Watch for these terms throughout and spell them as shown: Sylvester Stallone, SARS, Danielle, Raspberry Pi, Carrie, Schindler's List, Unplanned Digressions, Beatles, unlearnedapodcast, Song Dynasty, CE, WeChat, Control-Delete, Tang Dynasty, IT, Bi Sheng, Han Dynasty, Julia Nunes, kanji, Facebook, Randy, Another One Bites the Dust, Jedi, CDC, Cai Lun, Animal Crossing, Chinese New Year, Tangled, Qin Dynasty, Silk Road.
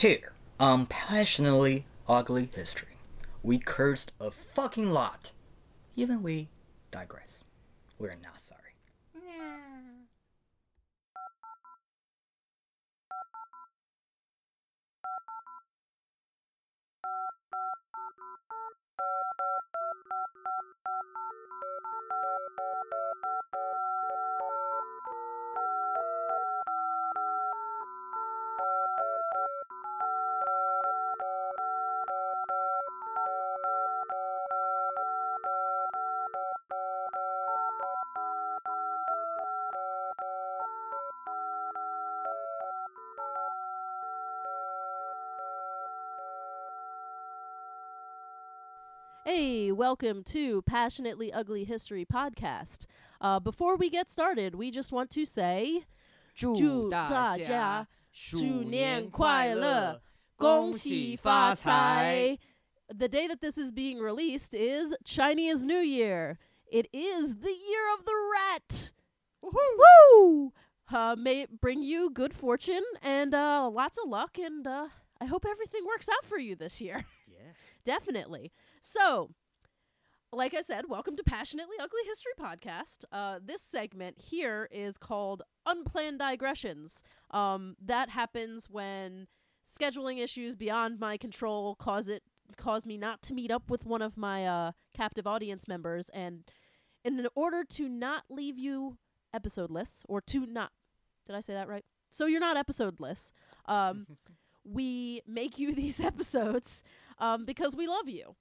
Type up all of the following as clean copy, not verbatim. Here, on Passionately Ugly History, we cursed a fucking lot. Even we digress. We're not sorry. Yeah. Hey, welcome to Passionately Ugly History Podcast. Before we get started, we just want to say 祝大家新年快乐,恭喜发财. The day that this is being released is Chinese New Year. It is the year of the rat. Woo! May it bring you good fortune and lots of luck, and I hope everything works out for you this year. Yeah. Definitely. So, like I said, welcome to Passionately Ugly History Podcast. This segment here is called Unplanned Digressions. That happens when scheduling issues beyond my control cause me not to meet up with one of my captive audience members. And in order to not leave you episodeless, or to not... Did I say that right? So you're not episodeless. We make you these episodes because we love you.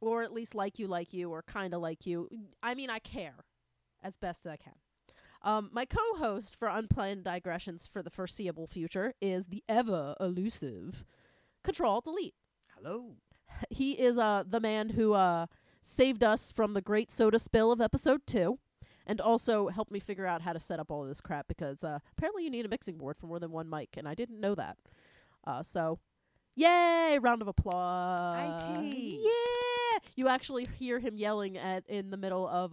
Or at least like you, or kind of like you. I mean, I care as best as I can. My co-host for Unplanned Digressions for the foreseeable future is the ever-elusive Control-Delete. Hello. He is the man who saved us from the great soda spill of episode 2, and also helped me figure out how to set up all of this crap, because apparently you need a mixing board for more than one mic, and I didn't know that. So, yay! Round of applause. IT. Yay! You actually hear him yelling in the middle of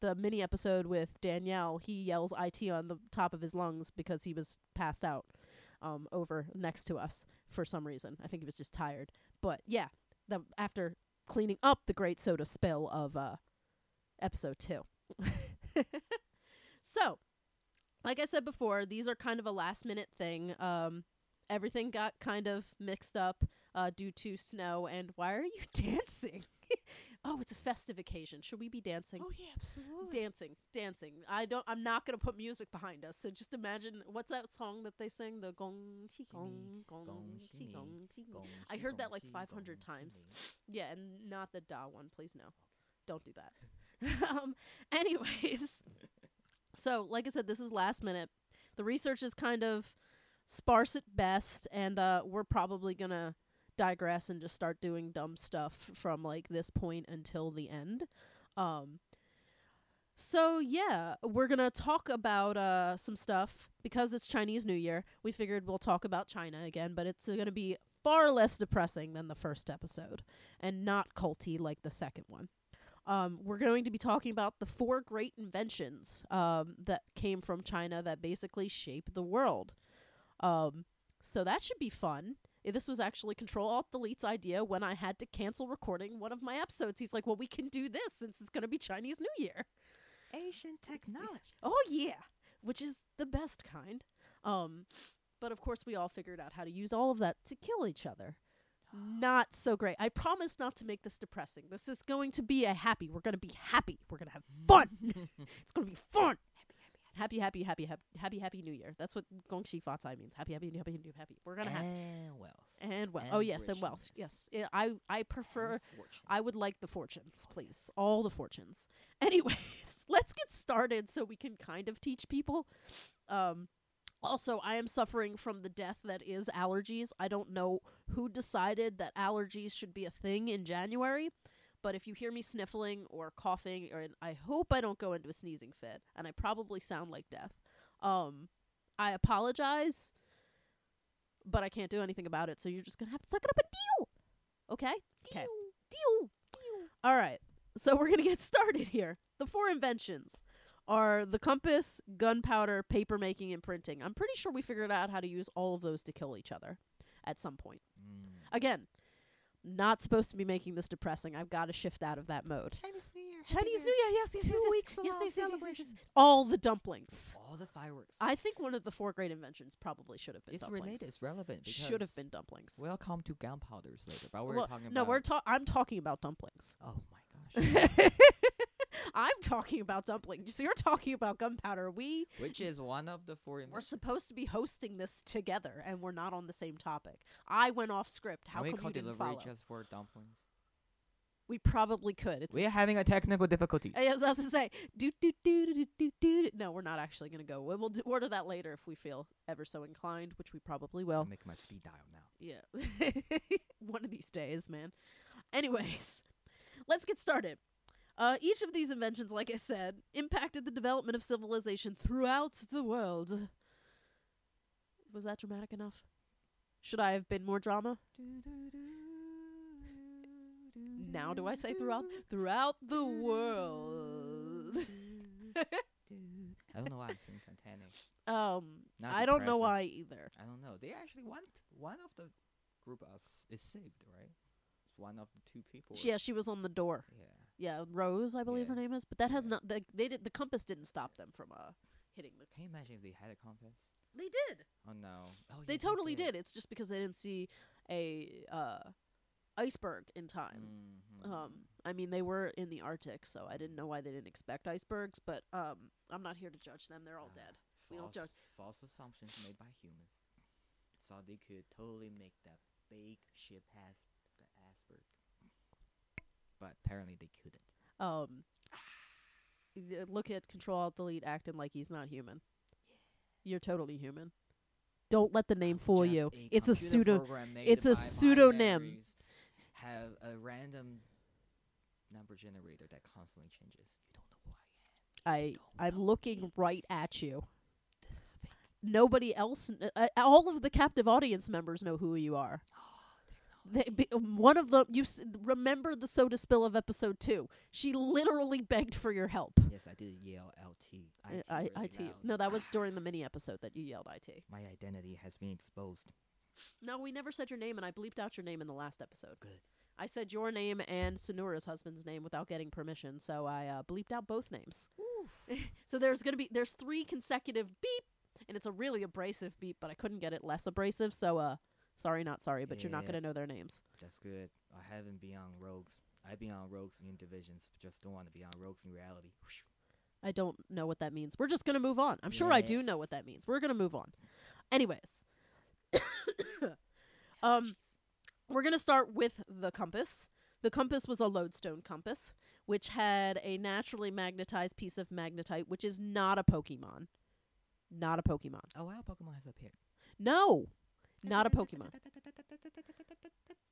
the mini episode with Danielle. He yells IT on the top of his lungs because he was passed out over next to us for some reason. I think he was just tired. But yeah, after cleaning up the great soda spill of episode 2. So, like I said before, these are kind of a last minute thing. Everything got kind of mixed up due to snow. And why are you dancing? Oh, it's a festive occasion. Should we be dancing? Oh yeah, absolutely. Dancing. I'm not gonna put music behind us. So just imagine, what's that song that they sing? The gong xi gong gong xi gong xi. I heard that like 500 times. Yeah, and not the da one, please no. Don't do that. Anyways, so like I said, this is last minute. The research is kind of sparse at best, and we're probably gonna digress and just start doing dumb stuff from like this point until the end. So yeah, we're gonna talk about some stuff because it's Chinese New Year. We figured we'll talk about China again, but it's gonna be far less depressing than the first episode, and not culty like the second one. We're going to be talking about the 4 great inventions that came from China that basically shaped the world. So that should be fun. This was actually Control-Alt-Delete's idea when I had to cancel recording one of my episodes. He's like, well, we can do this since it's going to be Chinese New Year. Asian technology. Oh, yeah. Which is the best kind. But, of course, we all figured out how to use all of that to kill each other. Not so great. I promise not to make this depressing. This is going to be a happy. We're going to be happy. We're going to have fun. It's going to be fun. Happy New Year. That's what Gong Xi Fa Cai means. Happy. We're gonna have wealth. And wealth. Oh yes, and wealth. Yes. I prefer. I would like the fortunes, please. All the fortunes. Anyways, let's get started so we can kind of teach people. Also, I am suffering from the death that is allergies. I don't know who decided that allergies should be a thing in January. But if you hear me sniffling or coughing, I hope I don't go into a sneezing fit, and I probably sound like death. I apologize, but I can't do anything about it, so you're just going to have to suck it up and deal. Okay? Okay. Deal. All right. So we're going to get started here. The 4 inventions are the compass, gunpowder, paper making, and printing. I'm pretty sure we figured out how to use all of those to kill each other. at some point. Again, not supposed to be making this depressing. I've got to shift out of that mode. Chinese New Year. Yes. All the dumplings. All the fireworks. I think one of the four great inventions probably should have been dumplings. It's related. It's relevant. Should have been dumplings. We'll come to gunpowders later, but we're talking about... No, I'm talking about dumplings. Oh, my gosh. I'm talking about dumplings. So you're talking about gunpowder. Which is one of the four inventions. We're supposed to be hosting this together, and we're not on the same topic. I went off script. How come you didn't follow? We call delivery just for dumplings. We probably could. We're having a technical difficulty. I was about to say, no, we're not actually going to go. We'll order that later if we feel ever so inclined, which we probably will. I'll make my speed dial now. Yeah. One of these days, man. Anyways, let's get started. Each of these inventions, like I said, impacted the development of civilization throughout the world. Was that dramatic enough? Should I have been more drama? Now do I say throughout the world? I don't know why I'm saying Titanic. I don't know why either. I don't know. They actually one of the group is saved, right? It's one of the two people. Yeah, she was on the door. Yeah, Rose, I believe her name is. But that has not. The compass didn't stop them from hitting the. Can you imagine if they had a compass? They did. Oh no. They totally did. It's just because they didn't see a iceberg in time. Mm-hmm. I mean, they were in the Arctic, so I didn't know why they didn't expect icebergs, but I'm not here to judge them. They're all dead. We don't judge. False assumptions made by humans. So they could totally make that big ship has the iceberg. But apparently they couldn't. Look at Control-Delete acting like he's not human. Yeah. You're totally human. Don't let the name fool you. It's a pseudonym. Have a random number generator that constantly changes. You don't know who I am. I'm looking right at you. This is fake. Nobody else, all of the captive audience members know who you are. Oh, one of them, remember the soda spill of episode 2. She literally begged for your help. Yes, I did yell LT. IT. No, that was during the mini episode that you yelled IT. My identity has been exposed. No, we never said your name, and I bleeped out your name in the last episode. Good. I said your name and Sonura's husband's name without getting permission, so I bleeped out both names. So there's 3 consecutive beep, and it's a really abrasive beep, but I couldn't get it less abrasive, so sorry, not sorry, but you're not going to know their names. That's good. I haven't been on rogues. I've been on rogues in divisions, just don't want to be on rogues in reality. I don't know what that means. We're just going to move on. I'm sure I do know what that means. We're going to move on. Anyways. We're going to start with the compass. The compass was a lodestone compass, which had a naturally magnetized piece of magnetite, which is not a Pokemon. Not a Pokemon. Oh, wow, Pokemon has appeared. No, not a Pokemon.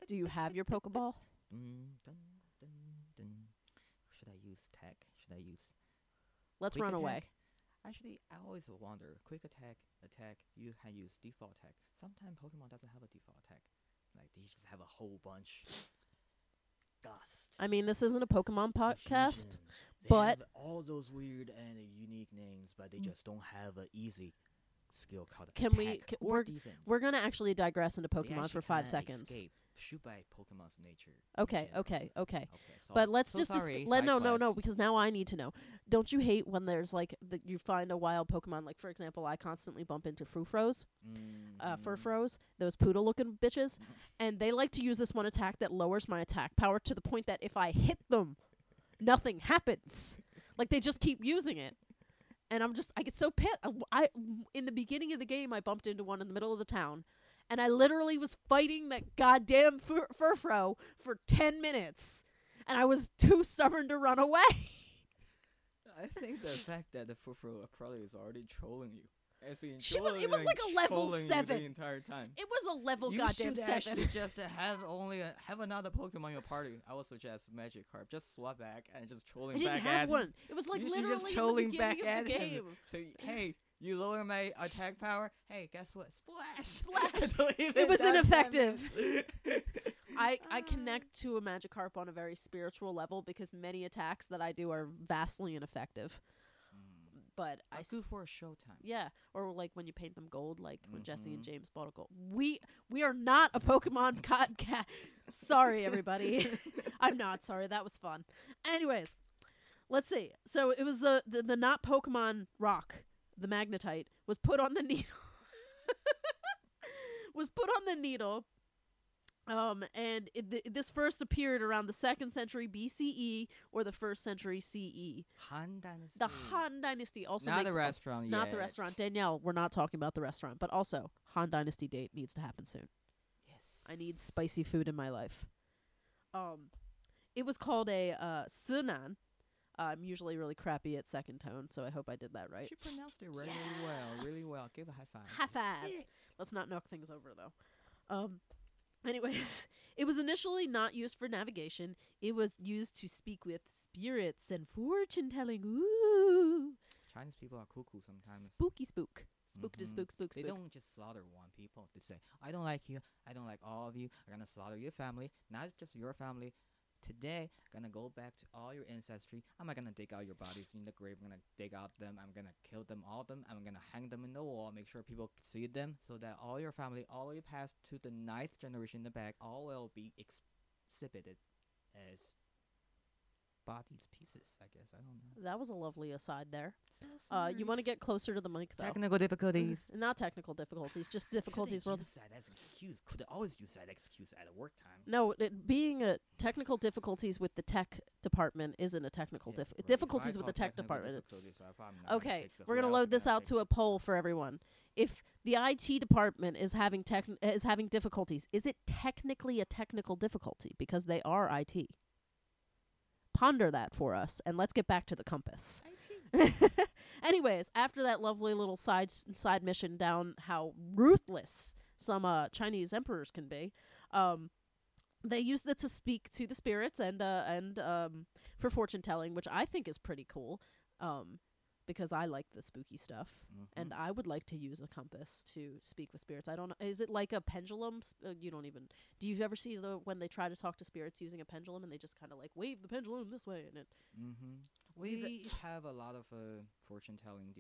Do you have your Pokeball? Should I use tech? Should I use... Let's run away. Actually, I always wonder, quick attack, you can use default attack. Sometimes Pokemon doesn't have a default attack. Like, they just have a whole bunch. Dust. I mean, this isn't a Pokemon podcast, but... They have all those weird and unique names, but they just don't have an easy skill called attack or defense. We're going to actually digress into Pokemon for 5 seconds. Escape. Shoot by Pokemon's nature. Okay. So but let's no, because now I need to know. Don't you hate when there's like you find a wild Pokemon? Like for example, I constantly bump into Furfros, those poodle-looking bitches, and they like to use this one attack that lowers my attack power to the point that if I hit them, nothing happens. Like they just keep using it. And I get so pissed. In the beginning of the game, I bumped into one in the middle of the town. And I literally was fighting that goddamn Furfro for 10 minutes. And I was too stubborn to run away. I think the fact that the Furfro probably was already trolling you. It was like a level 7. The entire time. It was a level goddamn 7. You should just have another Pokemon in your party. I would suggest Magikarp. Just swap back and just trolling back at him. I didn't have one. It was like literally just trolling back at him. Say, hey. You lower my attack power. Hey, guess what? Splash. It was ineffective. I connect to a Magikarp on a very spiritual level because many attacks that I do are vastly ineffective. But I do for a showtime. Yeah, or like when you paint them gold, like when Jesse and James bought a gold. We are not a Pokemon podcast. Sorry, everybody. I'm not sorry. That was fun. Anyways, let's see. So it was the not Pokemon rock, the magnetite, was put on the needle. And this first appeared around the 2nd century BCE or the 1st century CE. Han Dynasty. The Han Dynasty also not the restaurant yet. Not the restaurant. Danielle, we're not talking about the restaurant, but also Han Dynasty date needs to happen soon. Yes. I need spicy food in my life. It was called a Sinan. I'm usually really crappy at second tone, so I hope I did that right. She pronounced it really well. Give a high five. High five. Yeah. Let's not knock things over, though. Anyways, it was initially not used for navigation. It was used to speak with spirits and fortune-telling. Ooh. Chinese people are cuckoo sometimes. Spooky spook. Spook to spook. They don't just slaughter one people. They say, I don't like you. I don't like all of you. I'm going to slaughter your family. Not just your family. Today, I'm going to go back to all your ancestry. I'm not going to dig out your bodies in the grave. I'm going to dig out them. I'm going to kill them, all of them. I'm going to hang them in the wall. Make sure people see them so that all your family, all the way past to the 9th generation in the back, all will be exhibited as bodies, pieces, I guess. I don't know. That was a lovely aside there. So you want to get closer to the mic, though. Technical difficulties. Not technical difficulties, just difficulties. Could use that as an excuse. Could always use that excuse at a work time. No, being a technical difficulties with the tech department isn't a technical right. Difficulties with the tech department. Okay, we're going to load this out to a poll for everyone. If the IT department is having difficulties, is it technically a technical difficulty? Because they are IT. Ponder that for us, and let's get back to the compass. Anyways, after that lovely little side mission down how ruthless some Chinese emperors can be, they used it to speak to the spirits and for fortune telling, which I think is pretty cool, because I like the spooky stuff, and I would like to use a compass to speak with spirits. I don't. Is it like a pendulum? You don't even. Do you ever see when they try to talk to spirits using a pendulum, and they just kind of like wave the pendulum this way, and it. We have a lot of fortune telling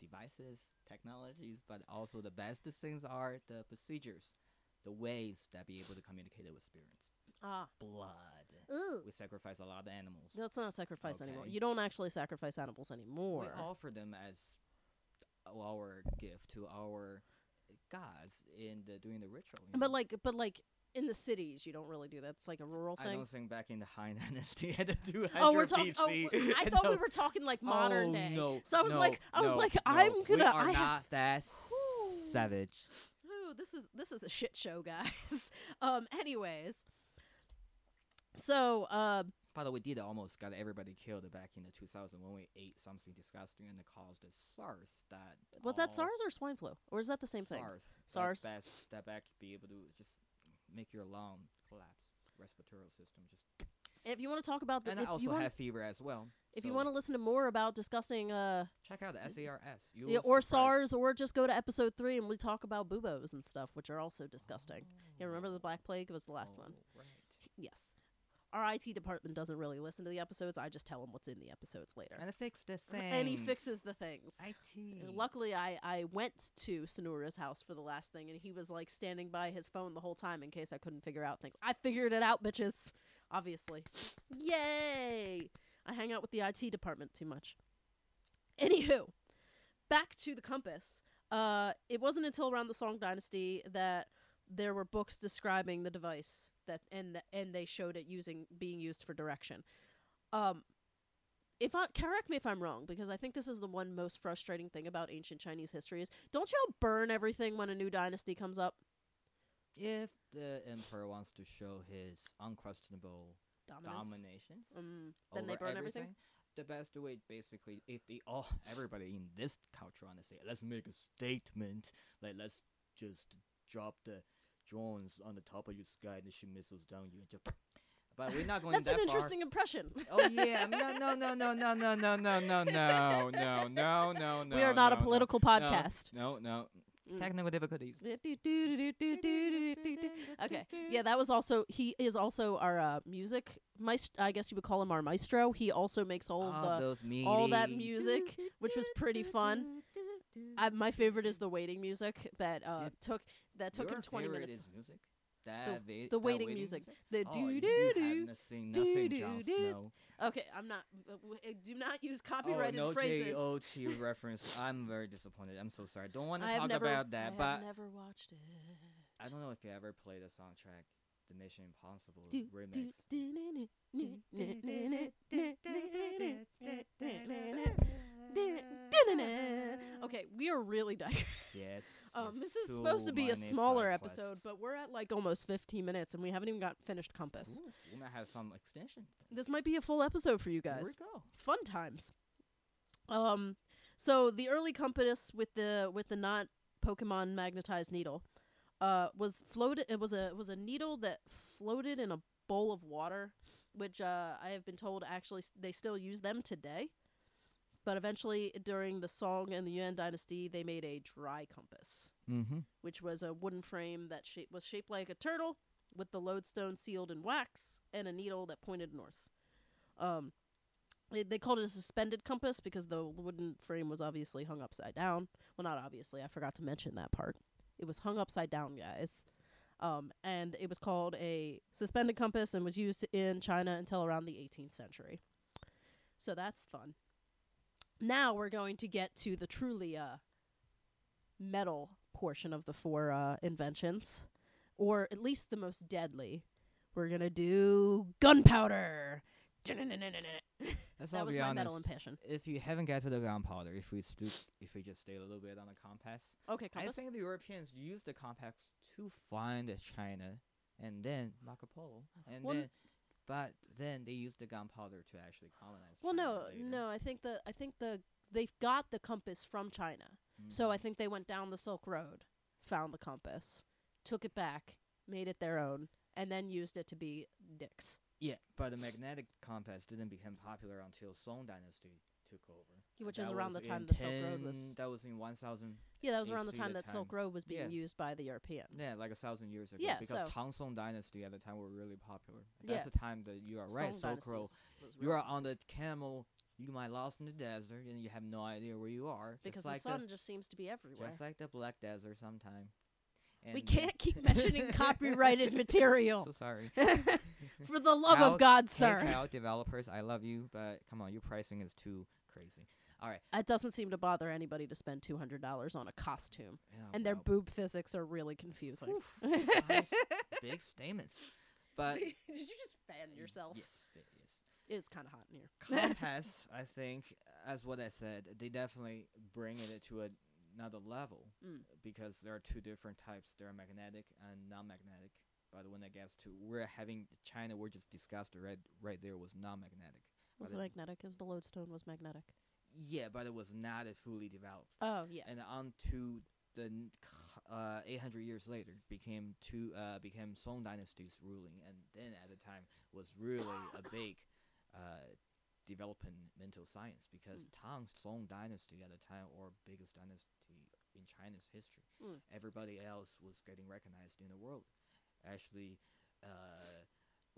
devices, technologies, but also the best things are the procedures, the ways that be able to communicate with spirits. Blood. Ooh. We sacrifice a lot of animals. That's not a sacrifice anymore. You don't actually sacrifice animals anymore. We offer them as our gift to our gods during the ritual. But in the cities, you don't really do that. It's like a rural thing. I don't think back in the Han Dynasty at 200 BC. I thought we were talking like modern day. No, so I was like, I'm gonna. We are not that savage. Ooh, this is a shit show, guys. Anyways. So, by the way, we did almost got everybody killed back in the 2000 when we ate something disgusting and it caused the SARS. Was that SARS or swine flu, or is that the same thing? SARS. That back be able to just make your lung collapse, respiratory system just. And if you want to talk about and I also have fever as well. If you want to listen to more about discussing, check out the SARS. Or SARS, or just go to episode 3 and we talk about buboes and stuff, which are also disgusting. Yeah, remember the Black Plague was the last one. Right. Yes. Our IT department doesn't really listen to the episodes. I just tell him what's in the episodes later. And he fixes the things. IT. Luckily, I went to Sanura's house for the last thing, and he was like standing by his phone the whole time in case I couldn't figure out things. I figured it out, bitches. Obviously. Yay! I hang out with the IT department too much. Anywho, back to the compass. It wasn't until around the Song Dynasty that there were books describing the device and they showed it being used for direction. Correct me if I'm wrong, because I think this is the one most frustrating thing about ancient Chinese history is, don't y'all burn everything when a new dynasty comes up? If the emperor wants to show his unquestionable domination, then they burn everything. The best way, basically, if everybody in this culture wants to say, let's make a statement, like let's just drop the drones on the top of your sky and shoot missiles down you. And just but we're not going that far. That's an interesting impression. Oh yeah, no. We are not a political podcast. No. Technical difficulties. Okay. Yeah, that was also, he is also our music, I guess you would call him our maestro. He also makes all that music, which was pretty fun. My favorite is the waiting music that took him 20 minutes. Is music? The waiting music. The do-do-do. Okay, I'm not... do not use copyrighted phrases. Oh, no J.O.T. reference. I'm very disappointed. I'm so sorry. Don't want to talk about that, but... I have never watched it. I don't know if you ever played the soundtrack, the Mission Impossible remix. Okay, we are really digressing. Yes. This is supposed to be a smaller episode, but we're at like almost 15 minutes, and we haven't even got finished Compass. Ooh, we might have some extension. This might be a full episode for you guys. Here we go. Fun times. So the early Compass with the not Pokemon magnetized needle, was floated. It was a needle that floated in a bowl of water, which I have been told actually they still use them today. But eventually, during the Song and the Yuan Dynasty, they made a dry compass, which was a wooden frame that was shaped like a turtle with the lodestone sealed in wax and a needle that pointed north. They called it a suspended compass because the wooden frame was obviously hung upside down. Well, not obviously. I forgot to mention that part. It was hung upside down, guys. And it was called a suspended compass and was used in China until around the 18th century. So that's fun. Now we're going to get to the truly metal portion of the four inventions, or at least the most deadly. We're going to do gunpowder. That was my metal and passion. If you haven't got to the gunpowder, if we just stay a little bit on the compass. Okay, compass. I think the Europeans used the compass to find China, and then Marco Polo, and then... But then they used the gunpowder to actually colonize. Well, China no. I think they've got the compass from China. Mm-hmm. So I think they went down the Silk Road, found the compass, took it back, made it their own, and then used it to be dicks. Yeah, but the magnetic compass didn't become popular until Song Dynasty took over. Which is around the time the Silk Road was. That was in 1000. Yeah, that was around the time that Silk Road was being used by the Europeans. Yeah, like 1,000 years ago. Yeah, because Tang Song Dynasty at the time were really popular. That's the time that you are right, Silk Road. You are on the camel, you might lost in the desert, and you have no idea where you are. Because the sun just seems to be everywhere. Just like the Black Desert sometime. And we can't keep mentioning copyrighted material. So sorry. For the love of God, sir. Out developers, I love you, but come on, your pricing is too crazy. All right. It doesn't seem to bother anybody to spend $200 on a costume, and their boob physics are really confusing. Oof, guys, big statements. But did you just fan yourself? Yes, yes. It's kind of hot in here. Compass, I think, as what I said, they definitely bring it to another level because there are two different types. There are magnetic and non-magnetic. But when it gets to China, we just discussed right there was non-magnetic. Was it magnetic? It was the lodestone was magnetic. Yeah, but it was not fully developed. Oh, yeah. And onto the 800 years later became Song Dynasty's ruling, and then at the time was really a big developmental science because Tang Song Dynasty at the time or biggest dynasty in China's history. Everybody else was getting recognized in the world. Actually,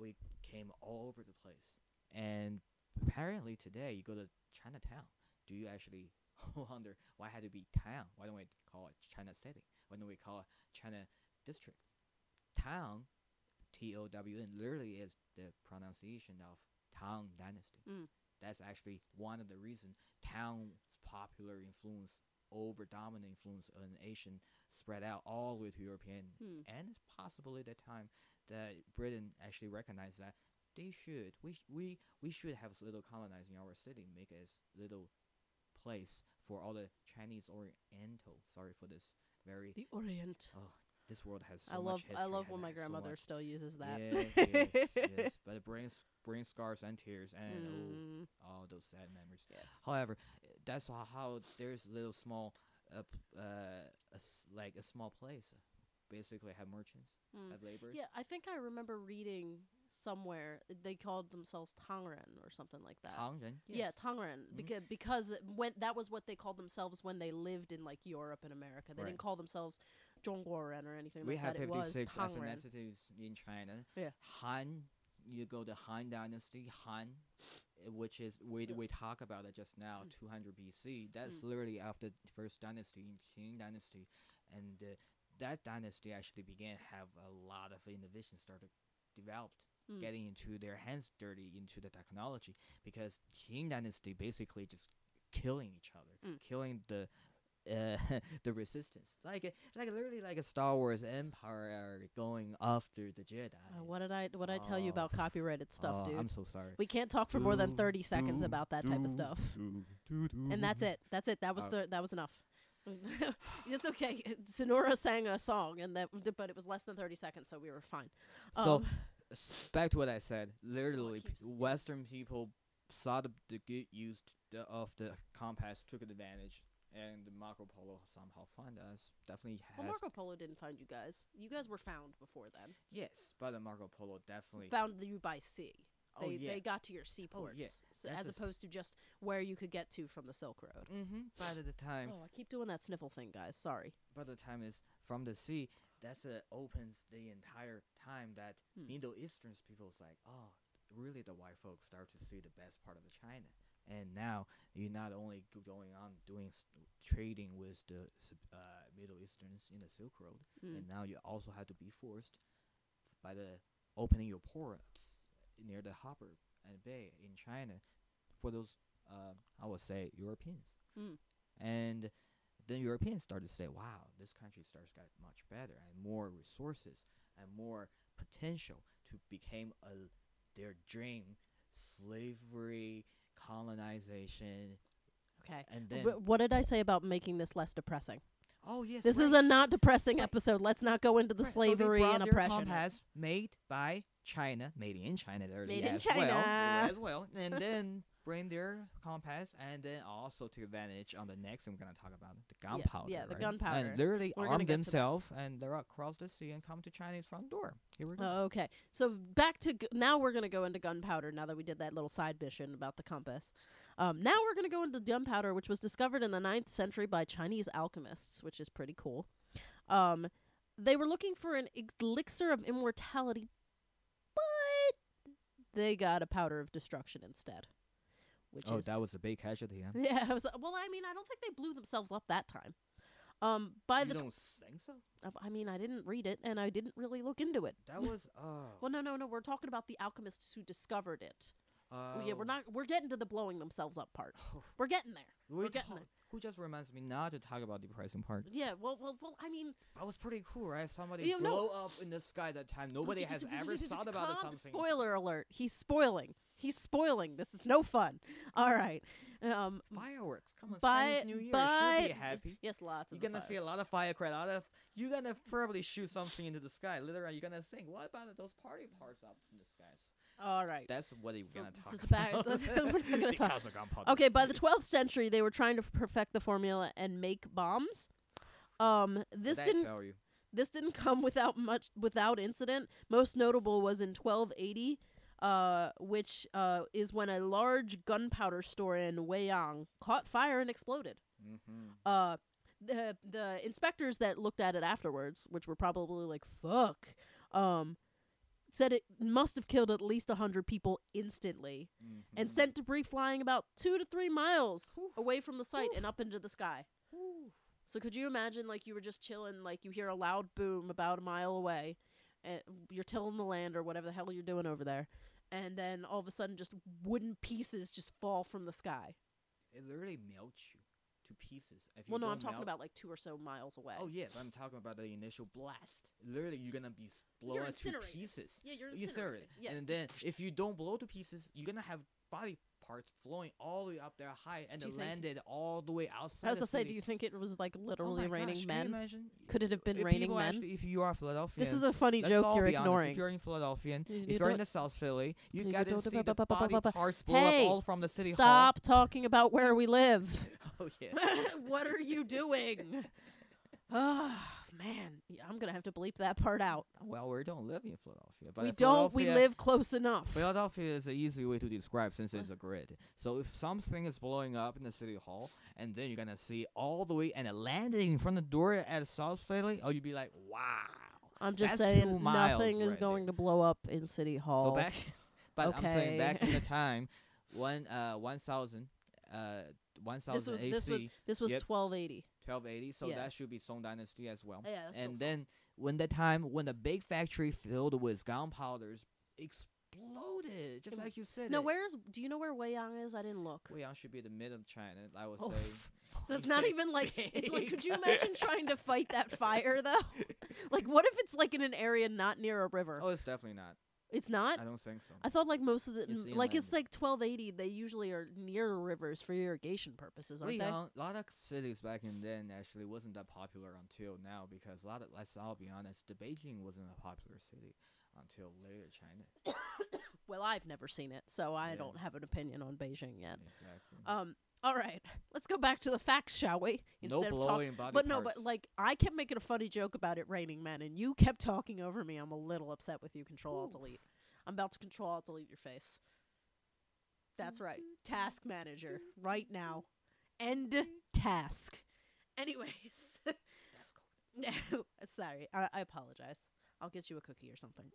we came all over the place, and apparently today you go to Chinatown. Do you actually wonder why had to be town? Why don't we call it China City? Why don't we call it China District? Town, T-O-W-N, literally is the pronunciation of Tang Dynasty. That's actually one of the reasons Tang's popular influence, dominant influence on Asian, spread out all the way to European, and it's possibly at that time that Britain actually recognized that we should have a little colonizing our city, make a little place for all the Chinese Oriental. Sorry for this very the Orient. Oh, this world has so much history. I love when my grandmother still uses that. Yeah, yes, but it brings scars and tears and all those sad memories. Yes. However, that's how there's little small, like a small place, basically have merchants, have laborers. Yeah, I think I remember reading somewhere they called themselves Tangren or something like that. Tangren. Yes. Yeah, Tangren because that was what they called themselves when they lived in like Europe and America. They didn't call themselves Zhongguo Ren or anything like that. We have 56 ethnicities in China. Yeah. Han, you go to Han Dynasty, Han, which is, we talked about it just now, 200 BC. That's literally after the first dynasty, Qin Dynasty. And that dynasty actually began to have a lot of innovations started developed. Getting into their hands dirty into the technology, because Qin Dynasty basically just killing each other, killing the resistance, like literally like a Star Wars Empire going after the Jedi. What did I tell you about copyrighted stuff, dude? I'm so sorry. We can't talk for more than 30 seconds about that type of stuff, and that's it. That's it. That was that was enough. It's okay. Sonora sang a song, and but it was less than 30 seconds, so we were fine. So. Back to what I said. Literally, Western people saw the good use of the compass, took advantage, and Marco Polo somehow found us. Definitely has. Well, Marco Polo didn't find you guys. You guys were found before then. Yes, but Marco Polo definitely found you by sea. They got to your seaports, so as opposed to just where you could get to from the Silk Road. Mm-hmm. By the time, I keep doing that sniffle thing, guys. Sorry. By the time is from the sea. That's opens the entire time that Middle Eastern people's like, oh, really the white folks start to see the best part of the China. And now you're not only going on doing trading with the Middle Easterns in the Silk Road, and now you also have to be forced by the opening your ports near the harbor and bay in China for those, I would say, Europeans. And then Europeans started to say, wow, this country starts to get much better and more resources and more potential to become their dream slavery, colonization. Okay. And then what did I say about making this less depressing? Oh, yes. This is a not depressing episode. Let's not go into the slavery and oppression. So they brought their compass made by China, made in China. Made in China as well. And then bring their compass, and then also take advantage on the next I'm going to talk about, the gunpowder. Yeah, the gunpowder. And literally arm themselves, and they're across the sea and come to China's front door. Here we go. Okay. So back to, now we're going to go into gunpowder, now that we did that little side mission about the compass. Now we're going to go into gunpowder, which was discovered in the 9th century by Chinese alchemists, which is pretty cool. They were looking for an elixir of immortality, but they got a powder of destruction instead. That was a big casualty, huh? Yeah. I don't think they blew themselves up that time. You don't think so? I mean, I didn't read it, and I didn't really look into it. That was... Well, no. We're talking about the alchemists who discovered it. Yeah, we're getting to the blowing themselves up part. We're getting there. Who just reminds me not to talk about the depressing part. Yeah, well, I mean... That was pretty cool, right? Somebody blow up in the sky that time. Nobody has ever thought about something. Spoiler alert. He's spoiling. This is no fun. All right. Fireworks. Come on. Chinese New Year. Should be happy. Yes, lots of fire. You're going to see a lot of firecrackers. You're going to probably shoot something into the sky. Literally, you're going to think, what about those party parts up in the skies? All right. That's what he was going to talk about. Okay, by the 12th century, they were trying to perfect the formula and make bombs. This didn't come without incident. Most notable was in 1280, which is when a large gunpowder store in Weiyang caught fire and exploded. Mm-hmm. The inspectors that looked at it afterwards, which were probably like, fuck, said it must have killed at least 100 people instantly, and sent debris flying about 2 to 3 miles away from the site and up into the sky. So could you imagine, like, you were just chilling, like, you hear a loud boom about a mile away, and you're tilling the land or whatever the hell you're doing over there, and then all of a sudden just wooden pieces just fall from the sky. It literally melts you to pieces. I'm talking about like 2 or so miles away. Oh, yes. I'm talking about the initial blast. Literally, you're going to be blown to pieces. Yeah, you're incinerated. Yeah. And then if you don't blow to pieces, you're going to have body parts flowing all the way up there high and landed all the way outside. I was going to say, do you think it was like literally raining men? Could it have been raining men? If you are Philadelphian. This is a funny joke you're ignoring. If you're in Philadelphia, if you're in the South Philly, you got to see the body parts blow up all from the city hall. Stop talking about where we live. Oh, yeah. What are you doing? man, I'm going to have to bleep that part out. Well, we don't live in Philadelphia. But we don't. We live close enough. Philadelphia is an easy way to describe since it's a grid. So if something is blowing up in the city hall, and then you're going to see all the way and it landed in front of the door at South Philly, oh, you'd be like, wow. I'm just saying nothing is going to blow up in City Hall. So back, but I'm saying back in the time, 1000 AC. This was 1280. 1280, so that should be Song Dynasty as well. Yeah, and then when the time when the big factory filled with gunpowders exploded, just like you said. Now, do you know where Weiyang is? I didn't look. Weiyang should be the middle of China, I would say. So it's not even like, it's like, could you imagine trying to fight that fire, though? Like, what if it's like in an area not near a river? Oh, it's definitely not. It's not? I don't think so. I thought like most of the, it's like 1280, they usually are near rivers for irrigation purposes, aren't they? A lot of cities back in then actually wasn't that popular until now because I'll be honest, Beijing wasn't a popular city until later China. Well, I've never seen it, so I don't have an opinion on Beijing yet. Exactly. All right, let's go back to the facts, shall we? But like I kept making a funny joke about it raining men, and you kept talking over me. I'm a little upset with you. Control-Alt-Delete. I'm about to Control-Alt-Delete your face. That's right. Task manager, right now. End task. Anyways, sorry, I apologize. I'll get you a cookie or something.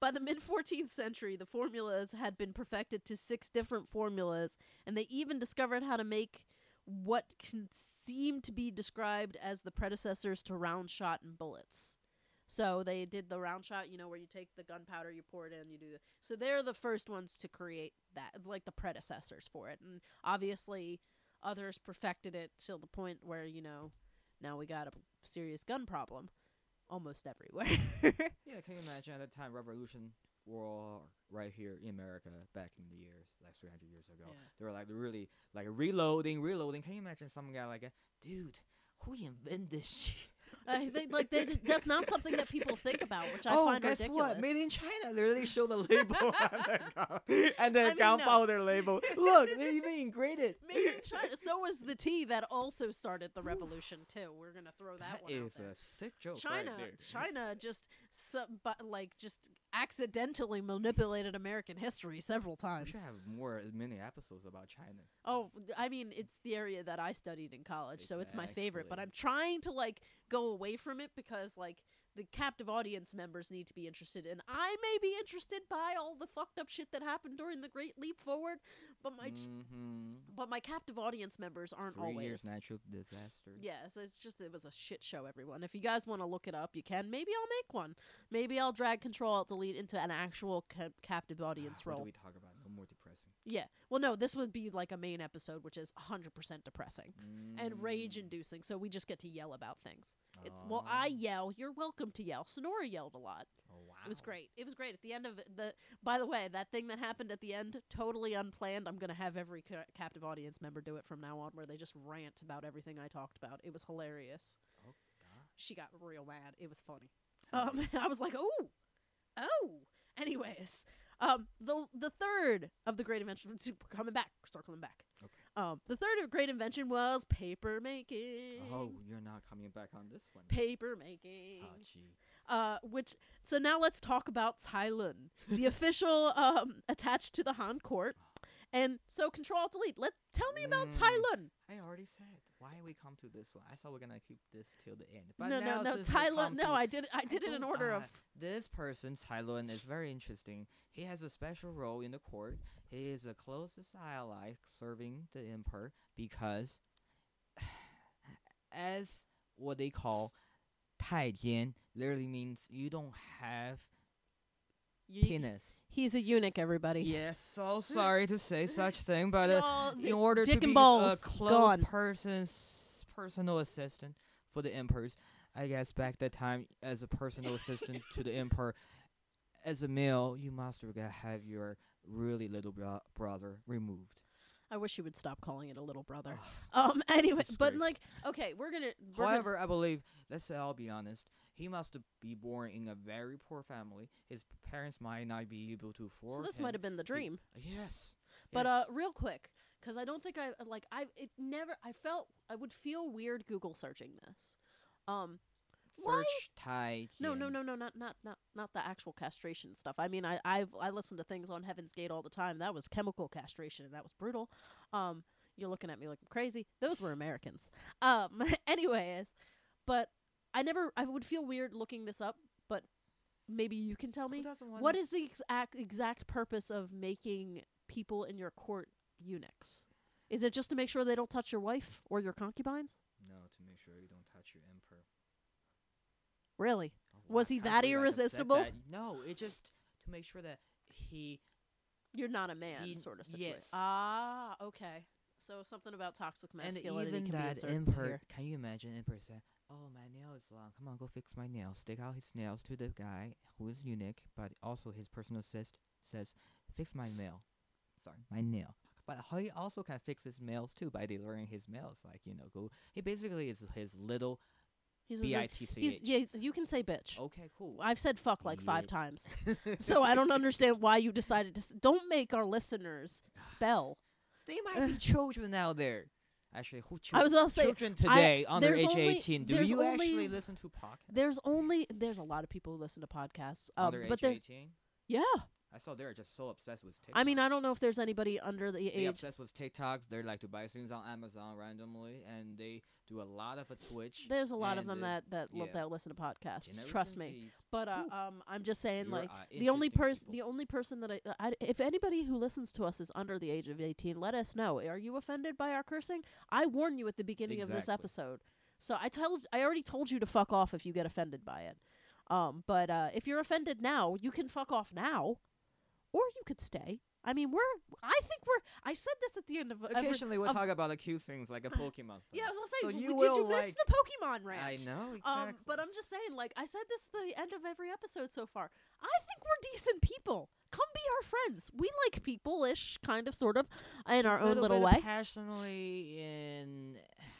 By the mid-14th century, the formulas had been perfected to 6 different formulas, and they even discovered how to make what can seem to be described as the predecessors to round shot and bullets. So they did the round shot, where you take the gunpowder, you pour it in, you do that. So they're the first ones to create that, like the predecessors for it. And obviously, others perfected it till the point where, now we got a serious gun problem. Almost everywhere. Yeah, can you imagine at the time Revolution War right here in America back in the years like 300 years ago? Yeah. They were like really like reloading. Can you imagine some guy like, dude, who invented this shit? That's not something that people think about, which I find ridiculous. Oh, guess what? Made in China. They really show the label and then gunpowder label. Look, they even engraved. Made in China. So was the tea that also started the revolution too. We're gonna throw that one. That is a sick joke. China just just accidentally manipulated American history several times. We should have many episodes about China. Oh, I mean, it's the area that I studied in college, so it's my favorite. But I'm trying to go away from it because the captive audience members need to be interested, and I may be interested by all the fucked up shit that happened during the Great Leap Forward, but my but my captive audience members aren't 3 always years natural disaster. Yeah, so it was a shit show, everyone. If you guys want to look it up, you can. Maybe I'll make one. Maybe I'll drag Control-Alt-Delete into an actual captive audience role. What do we talk about? No more depressing. Yeah. Well, no, this would be like a main episode, which is 100% depressing and rage-inducing, so we just get to yell about things. Well, I yell. You're welcome to yell. Sonora yelled a lot. Oh, wow. It was great. At the end of by the way, that thing that happened at the end, totally unplanned. I'm going to have every captive audience member do it from now on, where they just rant about everything I talked about. It was hilarious. Oh, God. She got real mad. It was funny. I was like, oh. Anyways. The third of the great invention, circling back. Okay. The third great invention was paper making. Oh, you're not coming back on this one. Paper making. Oh, gee. So now let's talk about Cai Lun, the official attached to the Han court. And so Control-Alt-Delete. Tell me about Cai Lun. I already said. Why we come to this one? I thought we're gonna keep this till the end. But no, Cai Lun. No, I did it in order of. This person, Cai Lun, is very interesting. He has a special role in the court. He is the closest ally serving the emperor because, as what they call, taijian literally means you don't have. Penis. He's a eunuch, everybody. Yes, so sorry to say such thing, but in order to be a close person's personal assistant for the emperors, I guess back that time as a personal assistant to the emperor, as a male, you must have your really little brother removed. I wish you would stop calling it a little brother. Anyway, disgrace. But we're gonna. However, I believe. Let's say I'll be honest. He must be born in a very poor family. His parents might not be able to afford. So this might have been the dream. Yes. But real quick, because I don't think I would feel weird Google searching this. Search Thai. No, not the actual castration stuff. I mean, I listen to things on Heaven's Gate all the time. That was chemical castration, and that was brutal. You're looking at me like I'm crazy. Those were Americans. Anyways, but I would feel weird looking this up, but maybe you can tell me what is the exact purpose of making people in your court eunuchs? Is it just to make sure they don't touch your wife or your concubines? No, to make sure you don't touch your emperor. Really? Oh, wow. Was he that irresistible? That. No, it's just to make sure that he... You're not a man sort of situation. Yes. Ah, okay. So something about toxic masculinity and even can that be emperor. Here. Can you imagine emperor saying, "Oh, my nail is long. Come on, go fix my nail." Stick out his nails to the guy who is eunuch, but also his personal assist says, "Fix my nail." Sorry, my nail. But how he also can fix his nails too by delivering his nails, like go. He basically is his little. He's bitch. Yeah, you can say bitch. Okay, cool. I've said fuck like 5 times. So I don't understand why you decided to... Don't make our listeners spell. They might be children out there. Actually, I was about to say, children today under age 18. Do you actually listen to podcasts? There's a lot of people who listen to podcasts. Under age 18? Yeah. I saw they're just so obsessed with TikTok. I mean, I don't know if there's anybody under the age. They're obsessed with TikToks. They like to buy things on Amazon randomly, and they do a lot of Twitch. There's a lot of them that listen to podcasts. Trust me. But I'm just saying, the only person that if anybody who listens to us is under the age of 18, let us know. Are you offended by our cursing? I warn you at the beginning of this episode. So I already told you to fuck off if you get offended by it. But if you're offended now, you can fuck off now. Or you could stay. I mean, I said this at the end of... Occasionally we'll talk about acute things like a Pokemon stuff. Yeah, I was going to say, did you miss the Pokemon rant? I know, exactly. But I'm just saying, I said this at the end of every episode so far. I think we're decent people. Come be our friends. We like people-ish, kind of, sort of, in just our own little way. Passionately in...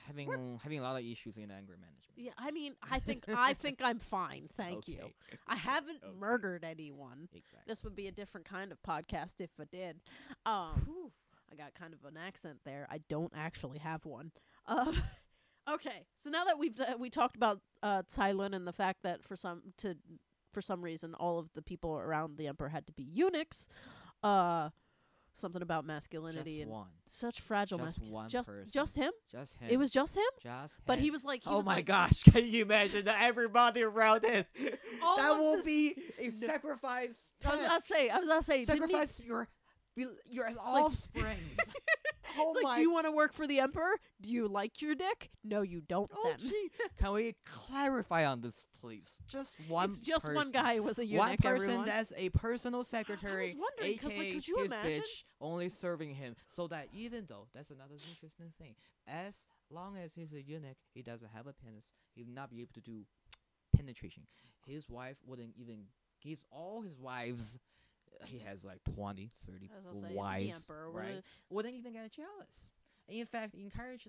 Having a lot of issues in anger management. Yeah, I mean, I think I'm fine, thank you. I haven't murdered anyone. Exactly. This would be a different kind of podcast if I did. I got kind of an accent there. I don't actually have one. Okay, so now that we talked about Cai Lun and the fact that for some reason all of the people around the emperor had to be eunuchs. Something about masculinity and such fragile masculinity. Just him? Just him. It was just him? Just him. But he was like... Oh my gosh, can you imagine that everybody around him? That will be a sacrifice. I was about to say... Sacrifice your offspring. Do you want to work for the emperor? Do you like your dick? No, you don't then. Can we clarify on this, please? It's just one guy who was a eunuch, one person that's a personal secretary, I was wondering, a.k.a. Could you imagine? Bitch, only serving him. So that even though, that's another interesting thing, as long as he's a eunuch, he doesn't have a penis. He would not be able to do penetration. His wife wouldn't even... He's all his wives... He has 20, 30 wives, emperor, right? Wouldn't even get jealous. In fact, encourage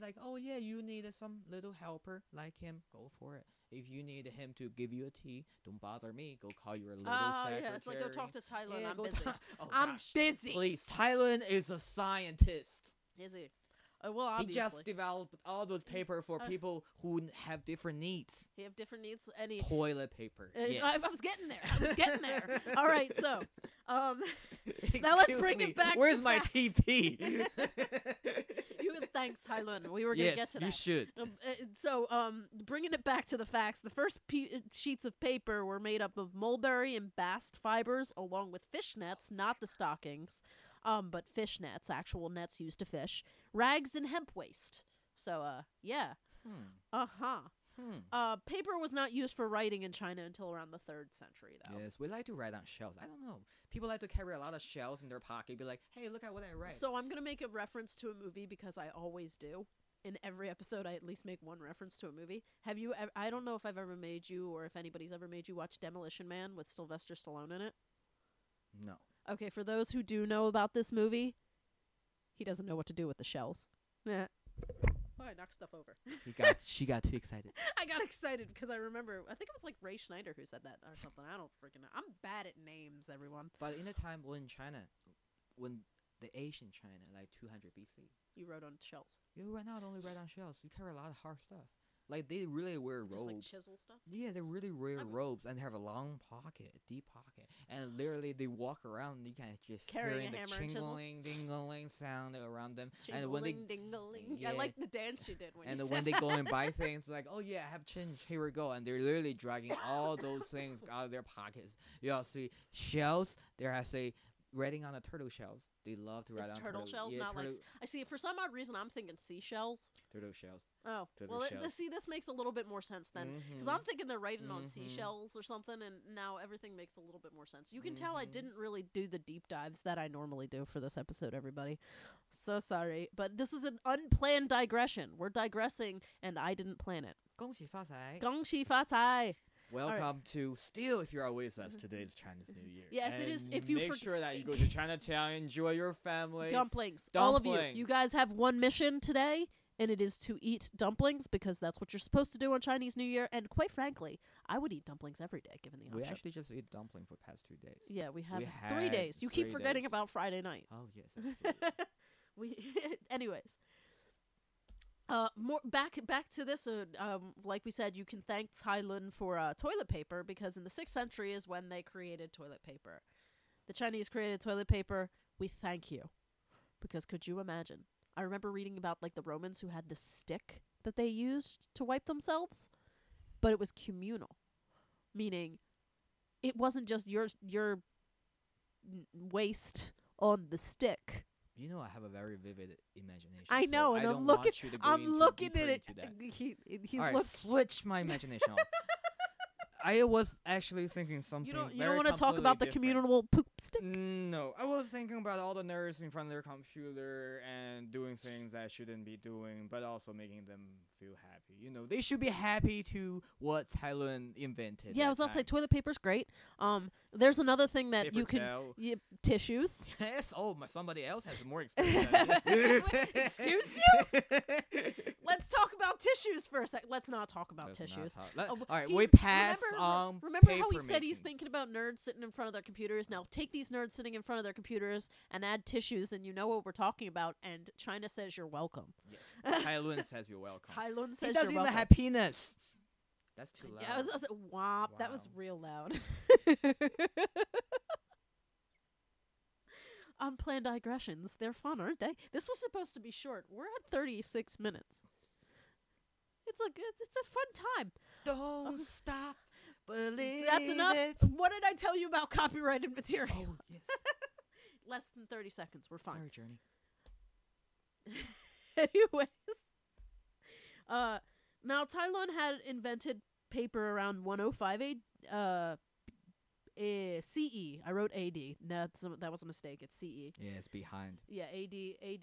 you need some little helper like him. Go for it. If you need him to give you a tea, don't bother me. Go call your little secretary. Oh, yeah. It's go talk to Cai Lun. I'm busy. I'm busy. Please, Cai Lun is a scientist. Is he? Well, obviously. He just developed all those paper for people who have different needs. They have different needs. Any toilet paper? Yes. I was getting there. All right, so now let's bring it back. Where's my TP? You can thank Cai Lun. We were gonna get to that. You should. Bringing it back to the facts, the first sheets of paper were made up of mulberry and bast fibers, along with fishnets, not the stockings. But fish nets, actual nets used to fish, rags and hemp waste. So, paper was not used for writing in China until around the 3rd century, though. Yes, we like to write on shells. I don't know. People like to carry a lot of shells in their pocket, be like, "Hey, look at what I write." So I'm gonna make a reference to a movie because I always do. In every episode, I at least make one reference to a movie. Have you? I don't know if I've ever made you, or if anybody's ever made you watch Demolition Man with Sylvester Stallone in it. No. Okay, for those who do know about this movie, he doesn't know what to do with the shells. Yeah. Oh, I knocked stuff over. She got too excited. I got excited because I think it was Ray Schneider who said that or something. I don't freaking know. I'm bad at names, everyone. But in the time when the ancient China, 200 BC. You wrote on shells. You not only wrote on shells. You carry a lot of hard stuff. Like, they really wear robes. Just like chisel stuff? Yeah, they really wear robes and have a long pocket, deep pocket. And literally, they walk around and you kind of just hearing the chingling, dingling sound around them. Chingling, dingling. Yeah, I like the dance you did when you said that. And when they go and buy things, like, oh yeah, I have change, here we go. And they're literally dragging all those things out of their pockets. You'll see shells. There has a writing on the turtle shells. They love to write on turtle shells, yeah, not turtle... like I see. For some odd reason, I'm thinking seashells. Turtle shells. Oh, turtle well, shells. See, this makes a little bit more sense then, because I'm thinking they're writing on seashells or something, and now everything makes a little bit more sense. You can tell I didn't really do the deep dives that I normally do for this episode, everybody. So sorry, but this is an unplanned digression. We're digressing, and I didn't plan it. 恭喜发财. 恭喜发财. Welcome to Steal If You're Always Us. Today's Chinese New Year. Yes, and it is. If you make sure that you go to Chinatown, enjoy your family. Dumplings. All of you. You guys have one mission today, and it is to eat dumplings because that's what you're supposed to do on Chinese New Year. And quite frankly, I would eat dumplings every day given the option. We actually just ate dumpling for the past 2 days. Yeah, we have 3 days. You keep forgetting about Friday night. Oh, yes. Anyways. More back to this. Like we said, you can thank Cai Lun for toilet paper because in the 6th century is when they created toilet paper. The Chinese created toilet paper. We thank you, because could you imagine? I remember reading about like the Romans who had the stick that they used to wipe themselves, but it was communal, meaning it wasn't just your waste on the stick. You know, I have a very vivid imagination. I know, so and I'm looking at it. He's all right, switch my imagination off. I was actually thinking something. You don't want to talk about the communal poop stick? No, I was thinking about all the nerds in front of their computer and doing things I shouldn't be doing, but also making them feel happy. You know, they should be happy to what Cai Lun invented. Yeah, I was gonna say toilet paper's great. There's another thing that paper you can tissues. Yes. Oh, somebody else has more experience. Excuse you. Let's talk about tissues for a sec. Let's not talk about tissues. All right, we pass. Remember how he said he's thinking about nerds sitting in front of their computers? Now take these nerds sitting in front of their computers and add tissues, and you know what we're talking about. And China says you're welcome. Yes. Cai Lun says you're welcome. Cai Lun says you're welcome. He doesn't have happiness. That's too loud. Yeah, I was like, wow, that was real loud. Unplanned digressions. They're fun, aren't they? This was supposed to be short. We're at 36 minutes. It's a fun time. Don't stop. Believe that's enough. It. What did I tell you about copyrighted material? Oh, yes. Less than 30 seconds. We're fine. Sorry, Journey. Anyways. Now, Cai Lun had invented paper around 105 CE. I wrote AD. That was a mistake. It's CE. Yeah, it's behind. Yeah, AD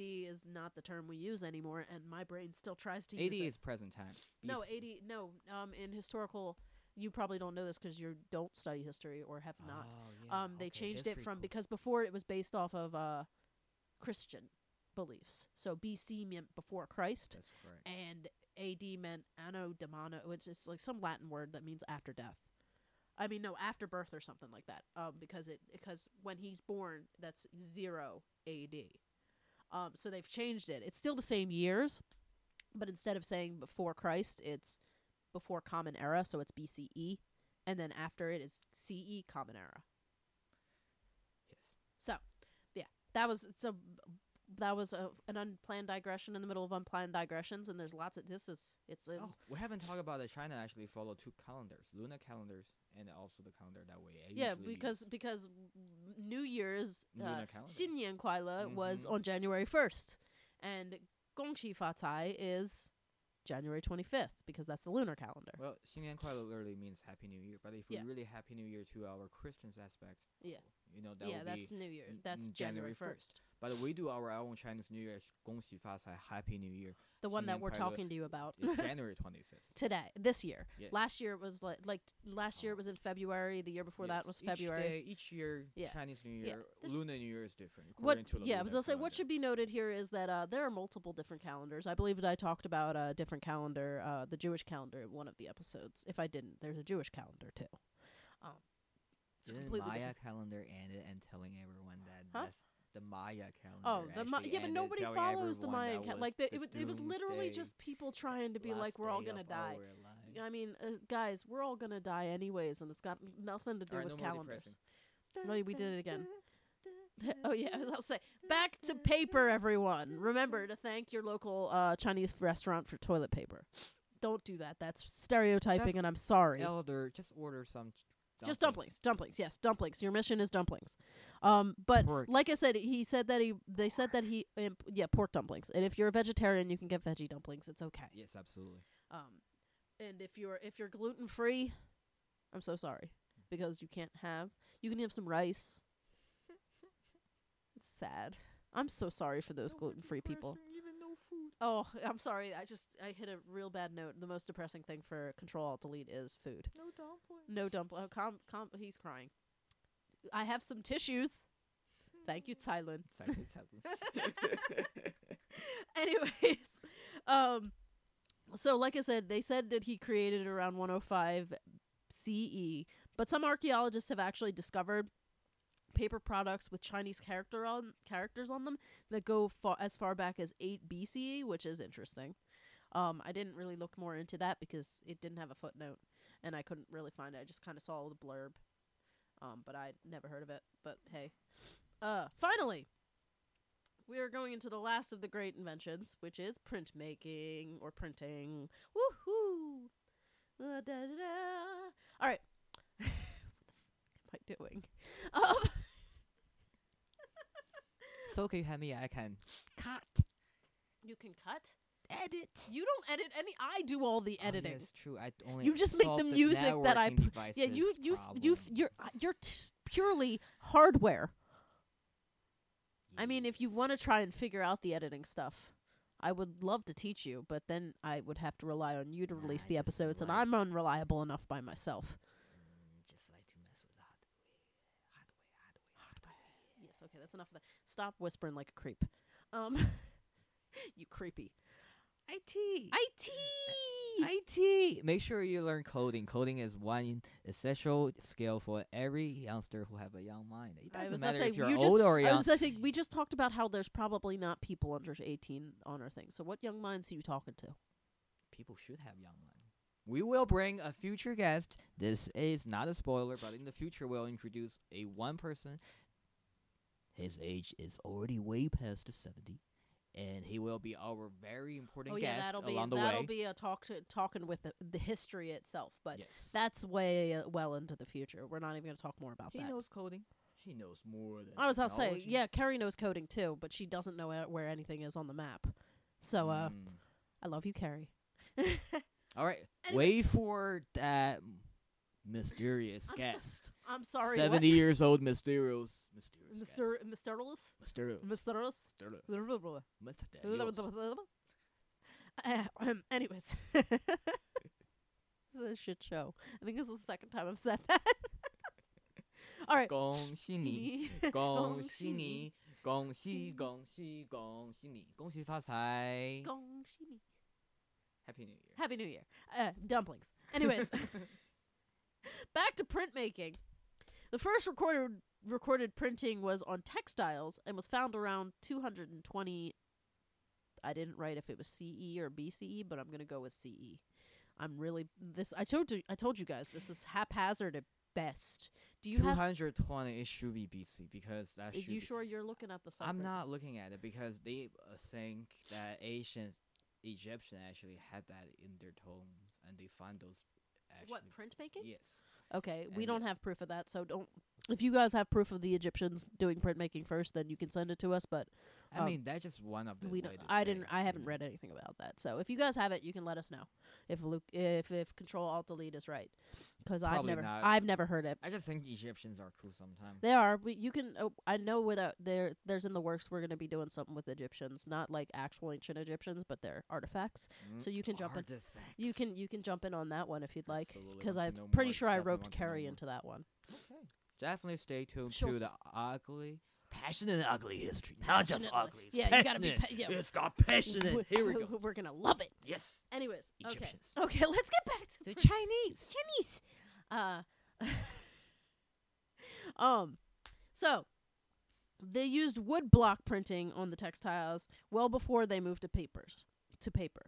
is not the term we use anymore, and my brain still tries to use it. AD is present time. No, AD. No, in historical... You probably don't know this because you don't study history or have not. Yeah. They changed it from because before it was based off of Christian beliefs. So BC meant before Christ, that's correct. And AD meant anno domini, which is like some Latin word that means after death. I mean, no, after birth or something like that. Because when he's born, that's 0 AD. So they've changed it. It's still the same years, but instead of saying before Christ, it's before Common Era, so it's BCE, and then after it is CE, Common Era. Yes. So, yeah, that was an unplanned digression in the middle of unplanned digressions, and there's lots of we haven't talked about that China actually followed 2 calendars, lunar calendars, and also the calendar that way. Yeah, because New Year's Xinnian Kuaile was on January 1st, and Gongxi Fatai is January 25th, because that's the lunar calendar. Well, Sinan literally means Happy New Year, but if we really Happy New Year to our Christians aspect, that's New Year. That's January 1st. But we do our own Chinese New Year, Gongxi Fatai, Happy New Year. The one that we're talking to you about is January 25th. Today, this year. Yes. Last year it was last year it was in February. The year before that was February. Each year, Chinese New Year, Lunar New Year is different. I was gonna say what should be noted here is that there are multiple different calendars. I believe that I talked about a different calendar, the Jewish calendar, in one of the episodes. If I didn't, there's a Jewish calendar too. It's completely Maya different. Calendar ended and telling everyone that. Huh? the Maya calendar. Yeah, but nobody follows the Maya calendar. Like it was literally just people trying to be like, we're all gonna die. I mean, guys, we're all gonna die anyways, and it's got nothing to do with calendars. No, we did it again. Oh yeah, I'll say back to paper, everyone. Remember to thank your local Chinese restaurant for toilet paper. Don't do that. That's stereotyping, and I'm sorry. Elder, just order some. Just dumplings. Yes, dumplings. Your mission is dumplings. But pork. Like I said, he said that he. They pork. Said that he. Yeah, pork dumplings. And if you're a vegetarian, you can get veggie dumplings. It's okay. Yes, absolutely. And if you're gluten free, I'm so sorry, because you can't have. You can have some rice. It's sad. I'm so sorry for those gluten free people. Even no food. Oh, I'm sorry. I hit a real bad note. The most depressing thing for Control-Alt-Delete is food. No dumpling. Oh, calm. He's crying. I have some tissues. Thank you, Cai Lun. Anyways, so like I said, they said that he created around 105 CE, but some archaeologists have actually discovered paper products with Chinese characters on them that go as far back as 8 BCE, which is interesting. I didn't really look more into that because it didn't have a footnote, and I couldn't really find it. I just kind of saw all the blurb, but I never heard of it. But hey, finally, we are going into the last of the great inventions, which is printmaking or printing. Woohoo! All right. What am I doing? So can you have me? I can cut. You can cut? Edit. You don't edit any. I do all the editing. That's true. I only. You just make the music that I. Yeah. You're purely hardware. Yes. I mean, if you want to try and figure out the editing stuff, I would love to teach you, but then I would have to rely on you to release the episodes, and I'm unreliable enough by myself. Okay, that's enough of that. Stop whispering like a creep. You creepy. IT. Make sure you learn coding. Coding is one essential skill for every youngster who have a young mind. It doesn't matter if you're old or young. I was saying, we just talked about how there's probably not people under 18 on our thing. So what young minds are you talking to? People should have young minds. We will bring a future guest. This is not a spoiler, but in the future we'll introduce a one person. His age is already way past 70, and he will be our very important guest along the way. That'll be a talking with the history itself, but yes. That's way well into the future. We're not even going to talk more about that. He knows coding. He knows more than I was about to say, yeah, Carrie knows coding too, but she doesn't know where anything is on the map. So I love you, Carrie. All right. Wait for that mysterious guest. I'm sorry. 70 years old, mysterious. Anyways, this is a shit show. I think this is the second time I've said that. All right. 恭喜你，恭喜发财，恭喜你。 Happy New Year. Dumplings. Anyways, back to printmaking. The first recorded printing was on textiles and was found around 220. I didn't write if it was CE or BCE, but I'm going to go with CE. I'm really this. I told you guys this is haphazard at best. Do you 220? It should be BC because that. Are you sure you're looking at the side? I'm not looking at it because they think that ancient Egyptian actually had that in their tombs and they find those. What, printmaking? Yes. Okay, and we don't have proof of that, so don't. If you guys have proof of the Egyptians doing printmaking first, then you can send it to us. But I mean, that's just one of the. I haven't read anything about that. So if you guys have it, you can let us know if Control-Alt-Delete is right, because I've never heard it. I just think Egyptians are cool sometimes. They are. You can. I know without there's in the works. We're gonna be doing something with Egyptians, not like actual ancient Egyptians, but their artifacts. So you can jump in. You can jump in on that one if you'd like, because I'm pretty sure I roped Carrie into that one. Okay. Definitely stay tuned to the passionate, ugly history. Not just ugly. It's passionate. You gotta be it's got passionate. Here we go. We're gonna love it. Yes. Anyways, Egyptians. Okay, let's get back to the Chinese. So They used wood block printing on the textiles well before they moved to paper.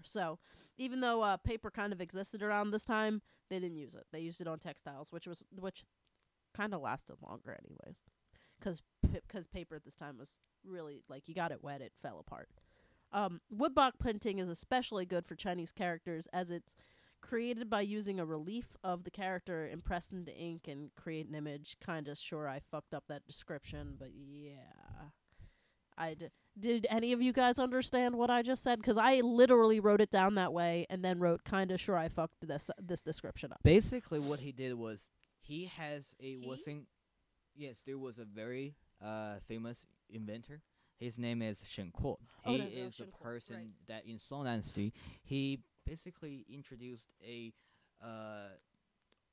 So even though paper kind of existed around this time, they didn't use it. They used it on textiles, which kind of lasted longer anyways, because paper at this time was really, like, you got it wet, it fell apart. Wood block printing is especially good for Chinese characters, as it's created by using a relief of the character and pressed into ink and create an image. Kinda sure I fucked up that description, but yeah. Did any of you guys understand what I just said? Because I literally wrote it down that way and then wrote kinda sure I fucked this description up. Basically, what he did was he has a wussing. Yes, there was a very famous inventor. His name is Shen Kuo. He is the person that in Song Dynasty he basically introduced a,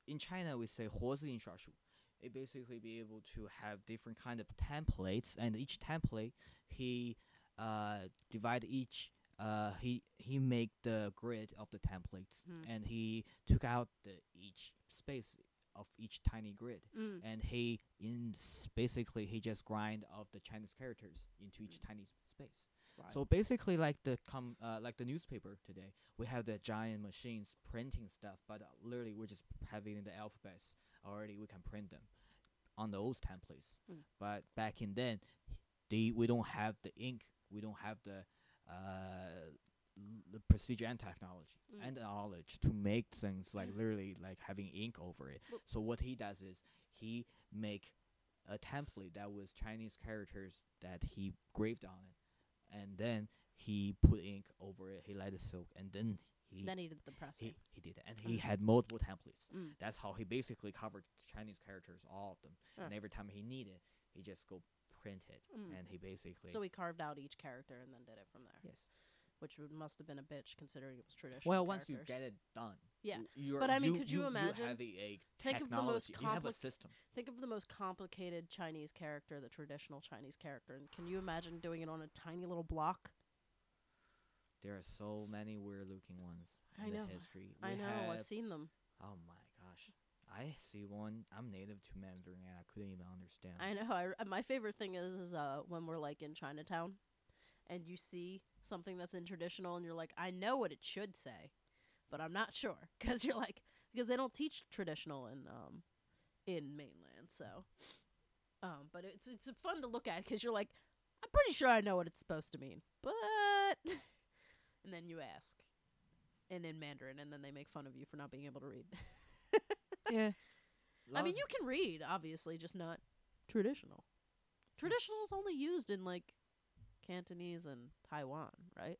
in China we say 活字印刷术. It basically be able to have different kind of templates, and each template he divide each. He make the grid of the templates, and he took out each space of each tiny grid, and he basically he just grind of the Chinese characters into each tiny space. Right. So basically, like the newspaper today, we have the giant machines printing stuff, but literally we're just having the alphabets already. We can print them on those templates. But back in then, we don't have the ink, we don't have the procedure and technology and knowledge to make things like literally like having ink over it. So what he does is he make a template that was Chinese characters that he graved on it. And then he put ink over it. He lighted silk, and then he did the pressing. He did it, and he had multiple templates. That's how he basically covered Chinese characters, all of them. And every time he needed, he just go print it, and he basically. So he carved out each character and then did it from there. Yes, which must have been a bitch considering it was traditional. Well, once characters. You get it done, yeah. But I mean, could you imagine? You have think of the most you have a system. Think of the most complicated Chinese character, the traditional Chinese character, and can you imagine doing it on a tiny little block? There are so many weird-looking ones in the history. I know. I've seen them. Oh my gosh. I see one. I'm native to Mandarin, and I couldn't even understand. I know. My favorite thing is when we're like in Chinatown, and you see something that's in traditional, and you're like, I know what it should say, but I'm not sure, because they don't teach traditional in mainland. So, but it's fun to look at because you're like, I'm pretty sure I know what it's supposed to mean, but. And then you ask, and in Mandarin, and then they make fun of you for not being able to read. Yeah. I mean, you can read, obviously, just not traditional. Traditional is only used in, like, Cantonese and Taiwan, right?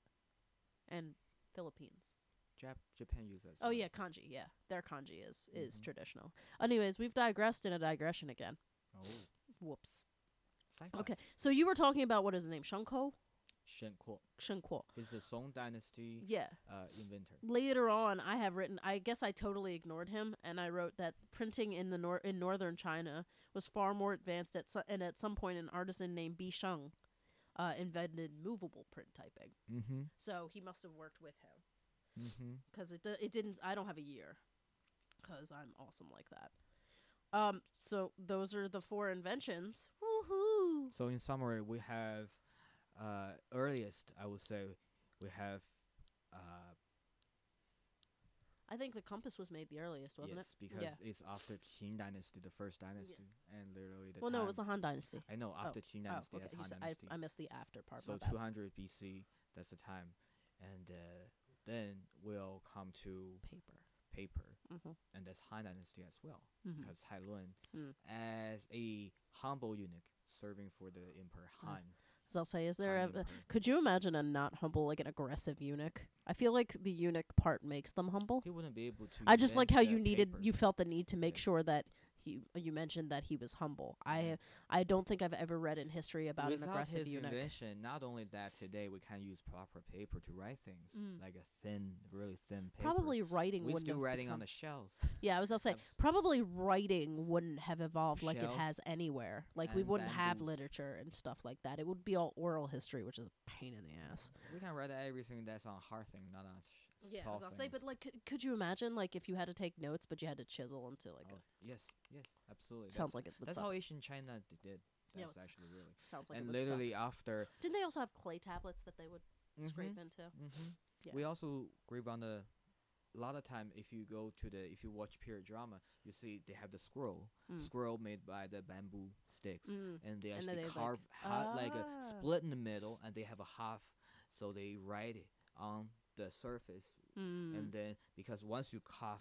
And Philippines. Japan uses. Oh, yeah, kanji, yeah. Their kanji is traditional. Anyways, we've digressed in a digression again. Oh. Whoops. Likewise. Okay, so you were talking about, what is his name, Shen Kuo? Shen Kuo. He's the Song Dynasty inventor. Later on, I have written, I guess I totally ignored him, and I wrote that printing in the in northern China was far more advanced, and at some point an artisan named Bi Sheng invented movable print typing. Mm-hmm. So he must have worked with him. Because it didn't, I don't have a year, because I'm awesome like that. So those are the four inventions. Woohoo! So in summary, we have... earliest, I would say, we have. I think the compass was made the earliest, wasn't it? Yes, because it's after Qin Dynasty, the first dynasty, and literally. No, it was the Han Dynasty. I know after Qin Dynasty, okay. Han Dynasty. I missed the after part. So 200 BC, that's the time, and then we'll come to paper, and that's Han Dynasty as well, because Cai Lun, as a humble eunuch serving for the Emperor Han. I'll say, is there could you imagine a not humble, like an aggressive eunuch? I feel like the eunuch part makes them humble. He wouldn't be able to. I just like how you felt the need to make sure that you mentioned that he was humble. I don't think I've ever read in history about an aggressive eunuch. Not only that, today we can't use proper paper to write things, like a really thin paper. Probably writing wouldn't have writing on the shells. Yeah, I was going to say, probably writing wouldn't have evolved like it has anywhere. Like, we wouldn't have literature and stuff like that. It would be all oral history, which is a pain in the ass. We can write everything that's on hard thing, not on yeah, I was gonna say, but like, could you imagine, like, if you had to take notes, but you had to chisel into like? Yes, absolutely. Sounds like it. That's how ancient China did. That's actually really sounds like. And it literally suck. After, didn't they also have clay tablets that they would scrape into? Mm-hmm. Yeah. We also grave on the. A lot of time, if you watch period drama, you see they have the scroll made by the bamboo sticks, and they actually carve like a split in the middle, and they have a half, so they write it on the surface, and then because once you cut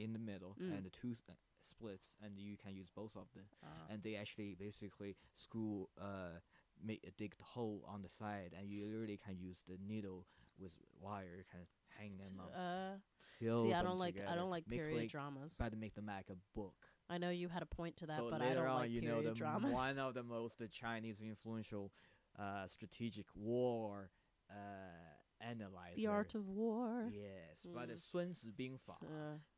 in the middle, and the two splits, and you can use both of them, and they actually basically dig the hole on the side, and you literally can use the needle with wire kind of. Hang them up. See, I don't like period dramas. Try to make them like a book. I know you had a point to that, so but I don't like period dramas. One of the most Chinese influential strategic war analyzer. The Art of War. Yes, by the Sun Tzu Bing Fa.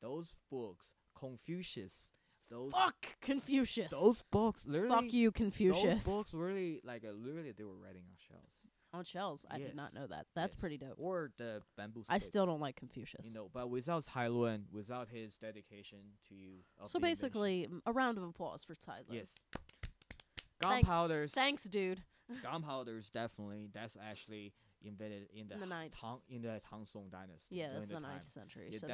Those books, Confucius. Fuck Confucius. Those books literally. Fuck you, Confucius. Those books really, they were writing on shells. On shells, I did not know that. That's pretty dope. Or the bamboo sticks. I still don't like Confucius. You know, but without Cai Lun, without his dedication to you. So basically, a round of applause for Cai Lun. Yes. Gunpowders. Thanks, dude. Gunpowders, definitely. That's actually invented in the Tang Song Dynasty. Yeah, that's the 9th century. Yeah, so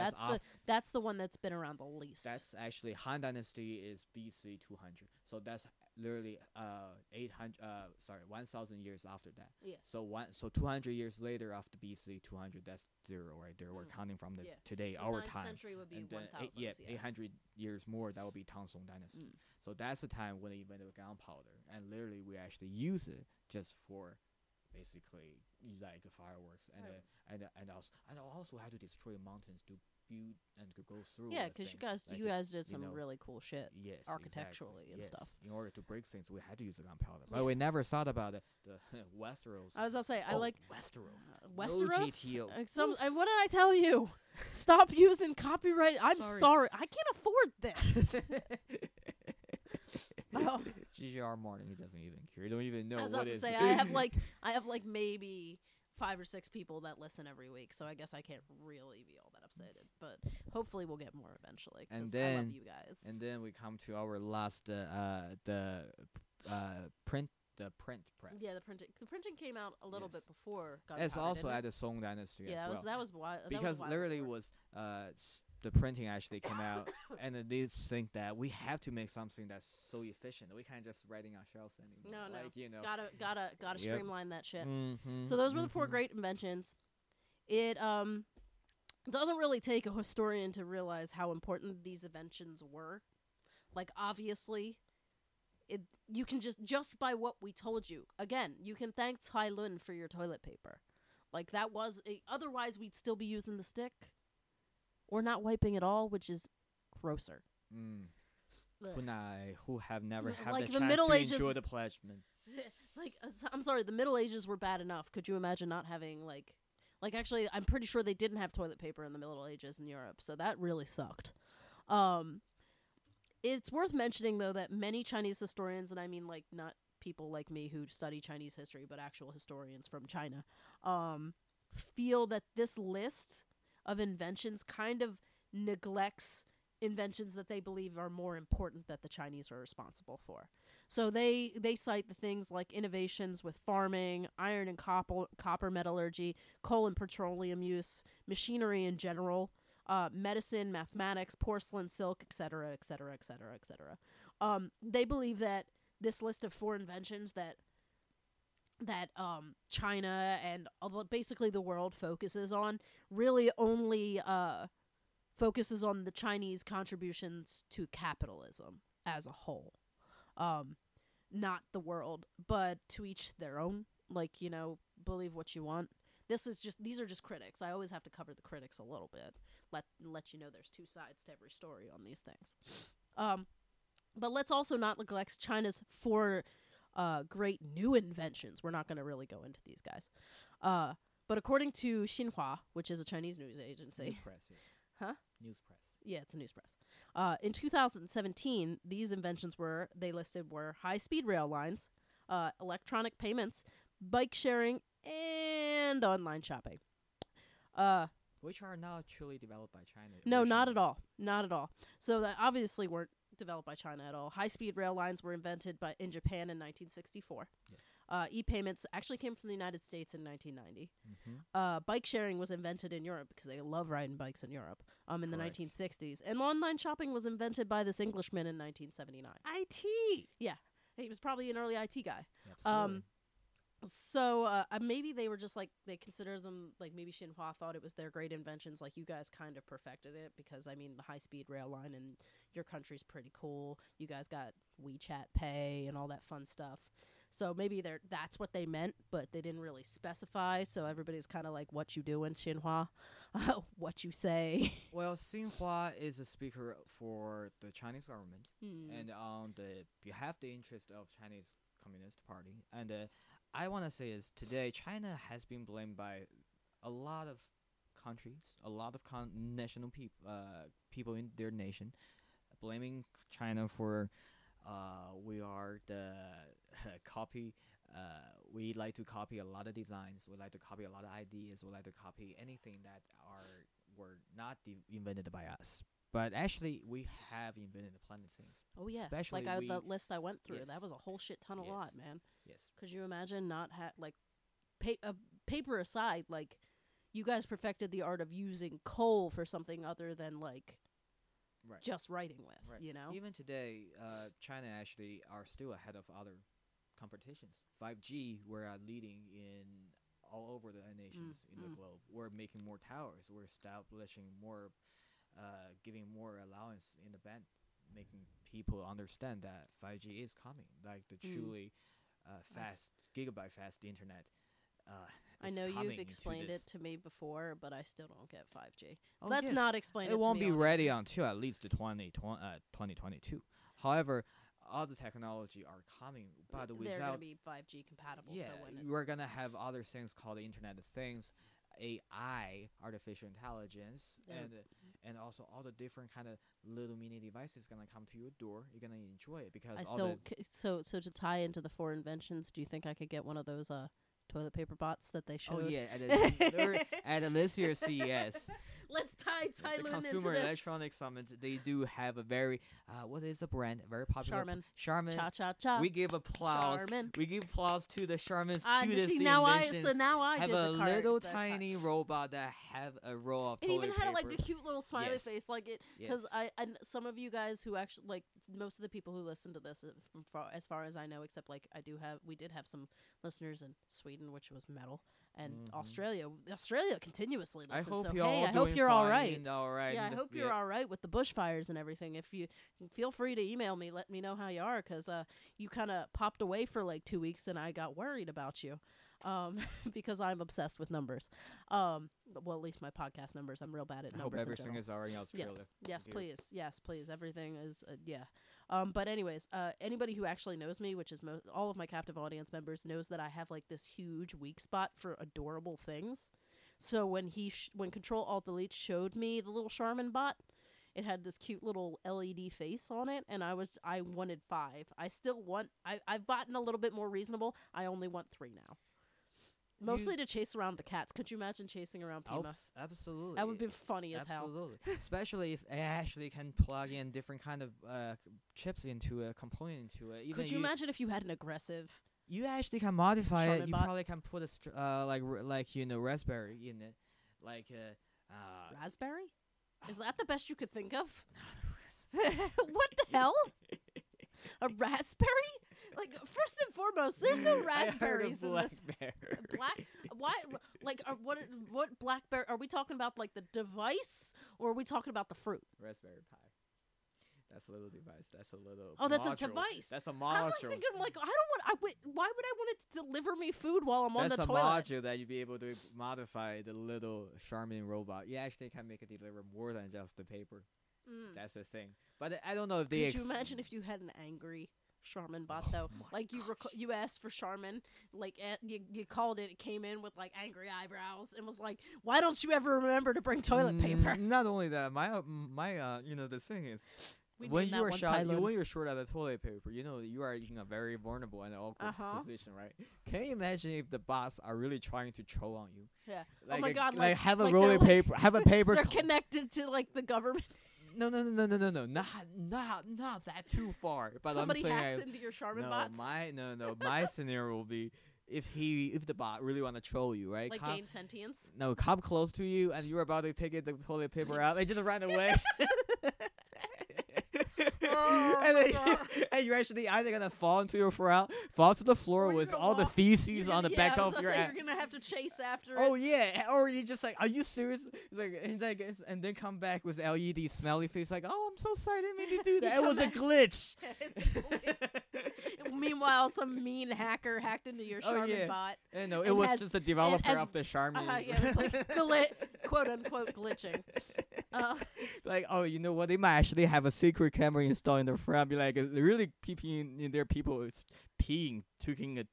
that's the one that's been around the least. That's actually Han Dynasty is BC 200. So that's. Literally 1,000 years after that. Yeah. So 200 years later after BC 200, that's zero right there. We're counting from the today the our time. 9th century would be 1,000. 800 years more that would be Tang Song Dynasty. So that's the time when they invented gunpowder, and literally we actually use it just for basically like fireworks and also how to destroy mountains to build and go through. Yeah, because you guys did some really cool shit. Yes, architecturally stuff. In order to break things, we had to use the gunpowder, but we never thought about it. The Westeros. I was gonna say I like Westeros. Westeros. No what did I tell you? Stop using copyright. I'm sorry. I can't afford this. G.G.R. Martin. He doesn't even care. He don't even know. I was about to say I have maybe 5 or 6 people that listen every week, so I guess I can't really be all that upsetted. But hopefully, we'll get more eventually. And then I love you guys. And then we come to our last print press. Yeah, the printing came out a little bit before. It's also at the Song Dynasty. Yeah, the printing actually came out, and they think that we have to make something that's so efficient that we can't just writing on shelves anymore. No, gotta streamline that shit. Mm-hmm, so those were the 4 great inventions. It doesn't really take a historian to realize how important these inventions were. Like obviously, you can just by what we told you. Again, you can thank Cai Lun for your toilet paper. Like that was otherwise we'd still be using the stick. Or not wiping at all, which is grosser. Who have never had the chance to enjoy the pledgement. I'm sorry, the Middle Ages were bad enough. Could you imagine not having actually, I'm pretty sure they didn't have toilet paper in the Middle Ages in Europe, so that really sucked. It's worth mentioning though that many Chinese historians, and I mean not people like me who study Chinese history, but actual historians from China, feel that this list of inventions kind of neglects inventions that they believe are more important that the Chinese are responsible for. So they cite the things like innovations with farming, iron and copper metallurgy, coal and petroleum use, machinery in general, medicine, mathematics, porcelain, silk, etc., etc., etc., etc. They believe that this list of 4 inventions that China and basically the world focuses on really only focuses on the Chinese contributions to capitalism as a whole. Not the world, but to each their own. Believe what you want. These are just critics. I always have to cover the critics a little bit. Let you know there's 2 sides to every story on these things. But let's also not neglect China's 4... great new inventions. We're not going to really go into these guys. But according to Xinhua, which is a Chinese news agency. News press, yes. Huh? News press. Yeah, it's a news press. In 2017, these inventions were high-speed rail lines, electronic payments, bike sharing, and online shopping. Which are not truly developed by China. No, not at all. So that obviously weren't developed by China at all. High-speed rail lines were invented in Japan in 1964. Yes. E-payments actually came from the United States in 1990. Mm-hmm. Bike sharing was invented in Europe because they love riding bikes in Europe in Correct. The 1960s. And online shopping was invented by this Englishman in 1979. IT! Yeah. He was probably an early IT guy. Absolutely. So maybe they were just like, they consider them, like maybe Xinhua thought it was their great inventions. Like, you guys kind of perfected it because, I mean, the high-speed rail line in your country's pretty cool. You guys got WeChat Pay and all that fun stuff. So maybe that's what they meant, but they didn't really specify. So everybody's kind of like, what you do in Xinhua, what you say. Well, Xinhua is a speaker for the Chinese government and on the behalf the interest of Chinese Communist Party. And I want to say is today China has been blamed by a lot of countries, a lot of national people in their nation, blaming China for we are the copy. We like to copy a lot of designs. We like to copy a lot of ideas. We like to copy anything that were not invented by us. But actually, we have invented plenty of things. Oh, yeah. Especially like the list I went through. Yes. That was a whole shit ton of lot, man. Yes. Could you imagine not paper aside, like, you guys perfected the art of using coal for something other than, like, just writing with, you know? Even today, China actually are still ahead of other competitions. 5G, we're leading in all over the nations in the globe. We're making more towers. We're establishing more... giving more allowance in the band, making people understand that 5G is coming, like the truly fast gigabyte internet. I know you've explained it to me before, but I still don't get 5G. Oh, let's not explain it. It won't be ready until at least 2022. However, other technology are coming, but they're going to be 5G compatible. Yeah, so we're going to have other things called the Internet of Things. AI, artificial intelligence, and also all the different kind of little mini devices gonna come to your door. You're gonna enjoy it because so to tie into the four inventions, do you think I could get one of those toilet paper bots that they showed? Oh yeah, at this year's CES. Let's tie Cai Lun into this. Consumer Electronics Summit. They do have a very what is the brand? Very popular. Charmin. Cha cha cha. We give applause. Charmin. We give applause to the Charmin's cutest inventions. Now I have a little tiny robot that have a roll of toilet paper. It even had like a cute little smiley face, like it. Because and some of you guys who actually like most of the people who listen to this, as far as I know, except like we did have some listeners in Sweden, which was metal. And Australia continuously listens. I hope you're all right. Yeah, I hope you're all right with the bushfires and everything. If you feel free to email me, let me know how you are, because you kind of popped away for like 2 weeks, and I got worried about you, because I'm obsessed with numbers. Well, at least my podcast numbers. I'm real bad at numbers. I hope everything is all right in Australia. Yes, please. Yes, please. Everything is. But anyways, anybody who actually knows me, which is all of my captive audience members, knows that I have like this huge weak spot for adorable things. So when when Control-Alt-Delete showed me the little Charmin bot, it had this cute little LED face on it, and I wanted 5. I still want. I've gotten a little bit more reasonable. I only want 3 now. Mostly to chase around the cats. Could you imagine chasing around Pima? Absolutely. That would be funny as hell. Especially if I actually can plug in different kind of chips into a component into it. Could you imagine if you had an aggressive? You actually can modify it. You probably can put a raspberry in it, like raspberry. Is that the best you could think of? What the hell? A raspberry? Like, first and foremost, there's no raspberries in this. Black? Why? Like, what blackberry? Are we talking about like the device, or are we talking about the fruit? Raspberry Pi. That's a little device. That's a little. Oh, that's module. A device. That's a module. I'm like thinking, like, I don't want. Why would I want it to deliver me food while I'm on the toilet? That's a module that you'd be able to modify the little Charmin robot. You actually can make it deliver more than just the paper. That's the thing. But I don't know if Could you imagine if you had an angry Charmin bot though? Like you asked for Charmin, like you called it. It came in with like angry eyebrows and was like, "Why don't you ever remember to bring toilet paper?" Not only that, my the thing is. When you're short of the toilet paper, you know you are in a very vulnerable and awkward position, right? Can you imagine if the bots are really trying to troll on you? Yeah. Like, oh my God! Like have a rolling paper. Have a paper. They're connected to like the government. No, not that too far. But somebody hacks into your Charmin bots. My scenario will be if the bot really want to troll you, right? Like gain sentience. No, come close to you, and you're about to pick the toilet paper out. They just ran away. And you're actually either gonna fall into your fall to the floor with all the feces on the back of your ass. You're gonna have to chase after it. Oh yeah, or you just like, are you serious? It's like, and then come back with LED smiley face, like, oh, I'm so sorry, I didn't mean to do that. It was a glitch. Meanwhile, some mean hacker hacked into your Charmin bot. No, it was just the developer of the Charmin. Yeah, it was like quote unquote glitching. Like, oh, you know what? They might actually have a secret camera installed in the front. Be like, really peeing in their people is peeing, taking a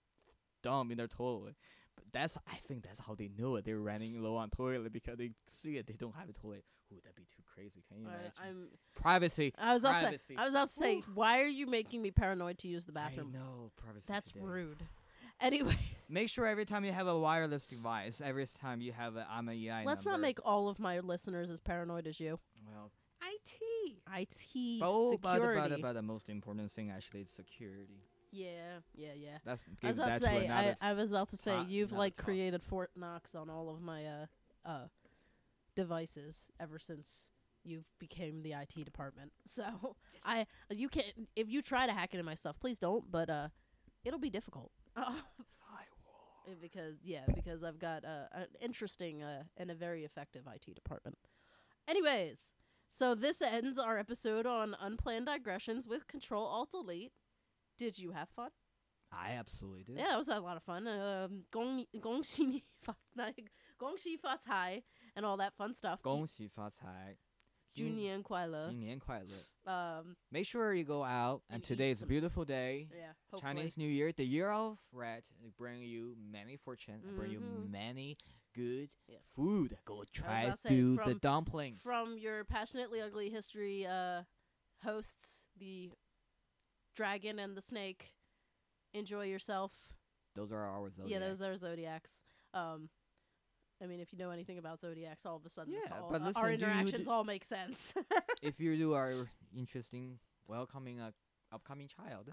dump in their toilet. But I think that's how they know it. They're running low on toilet because they see it. They don't have a toilet. Ooh, that'd be too crazy. Can you imagine? Privacy. I was about to say, why are you making me paranoid to use the bathroom? I know, privacy. That's rude. Anyway, make sure every time you have a wireless device, every time you have an AMEI let's number. Not make all of my listeners as paranoid as you. Well, IT security. But the most important thing actually is security. Yeah. I was about to say you've like created Fort Knox on all of my devices ever since you became the IT department. So yes. You can if you try to hack into my stuff, please don't. But it'll be difficult. Firewall. Because I've got an interesting and a very effective IT department. Anyways, so this ends our episode on Unplanned Digressions with Control-Alt-Delete. Did you have fun? I absolutely did. Yeah, it was a lot of fun. Gong xi fa cai and all that fun stuff. Gong xi fa cai. 新年快乐. Make sure you go out, and today is a beautiful day. Yeah, hopefully. Chinese New Year, the year of rat, bring you many fortune, bring you many good food. Go try do the dumplings. From your Passionately Ugly History hosts, the dragon and the snake. Enjoy yourself. Those are our zodiacs. Yeah, those are zodiacs. I mean, if you know anything about zodiacs, all of a sudden our interactions all make sense. If you are interesting, welcoming an upcoming child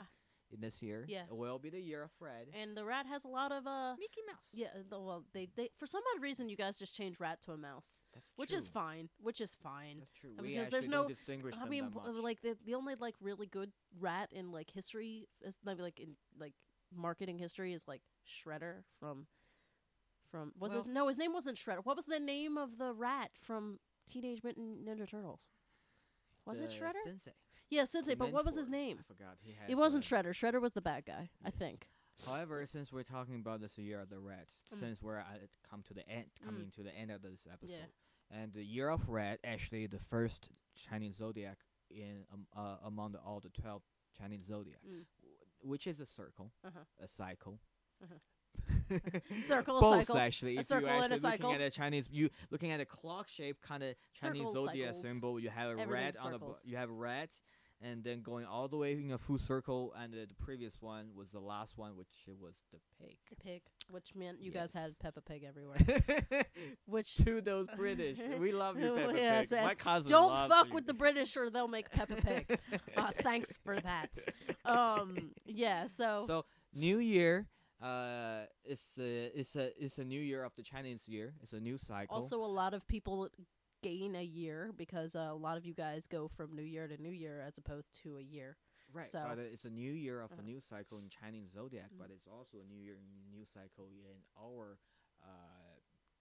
in this year, it will be the year of Fred. And the rat has a lot of Mickey Mouse. Yeah, they for some odd reason you guys just changed rat to a mouse, which is fine. That's true. I mean, because there's no distinguish. I mean, like the only like really good rat in like history, is maybe like in like marketing history, is like Shredder from. His name wasn't Shredder. What was the name of the rat from Teenage Mutant Ninja Turtles? Was it Shredder? Sensei. Yeah, Sensei, but what was his name? I forgot. It wasn't Shredder. Shredder was the bad guy, yes. I think. However, since we're talking about this year of the rat, since we're coming to the end of this episode, and the year of rat, actually the first Chinese zodiac in among all the 12 Chinese zodiac, which is a circle, a cycle. Circle, both, cycle. Actually. A circle and a cycle. Looking at a clock shape kind of Chinese zodiac symbol, you have a red on you have red, and then going all the way in a full circle, and the previous one was the last one, which was the pig. The pig, which meant you guys had Peppa Pig everywhere. Which to those British, we love you, Peppa Pig. My cousin don't loves fuck you. With the British, or they'll make Peppa Pig. Thanks for that. Yeah. So New Year. It's a new year of the Chinese year. It's a new cycle. Also, a lot of people gain a year because a lot of you guys go from new year to new year as opposed to a year. Right. So but it's a new year of a new cycle in Chinese zodiac, but it's also a new year, new cycle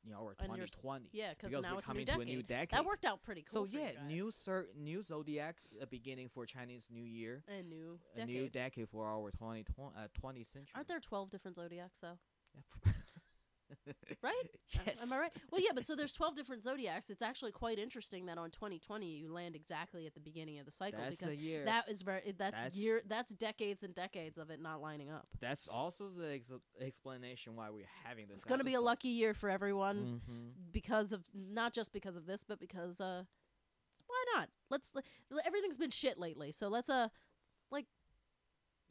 in our 2020. Yeah, because now we're coming to a new decade. That worked out pretty cool. So new zodiac beginning for Chinese New Year. A new decade for our 20th century. Aren't there 12 different zodiacs though? Yep. Right? Yes. Am I right? Well, yeah, but so there's 12 different zodiacs. It's actually quite interesting that on 2020 you land exactly at the beginning of the cycle because that's decades and decades of it not lining up. That's also the explanation why we're having this. It's going to be a lucky year for everyone because of not just because of this, but because why not? Everything's been shit lately, so let's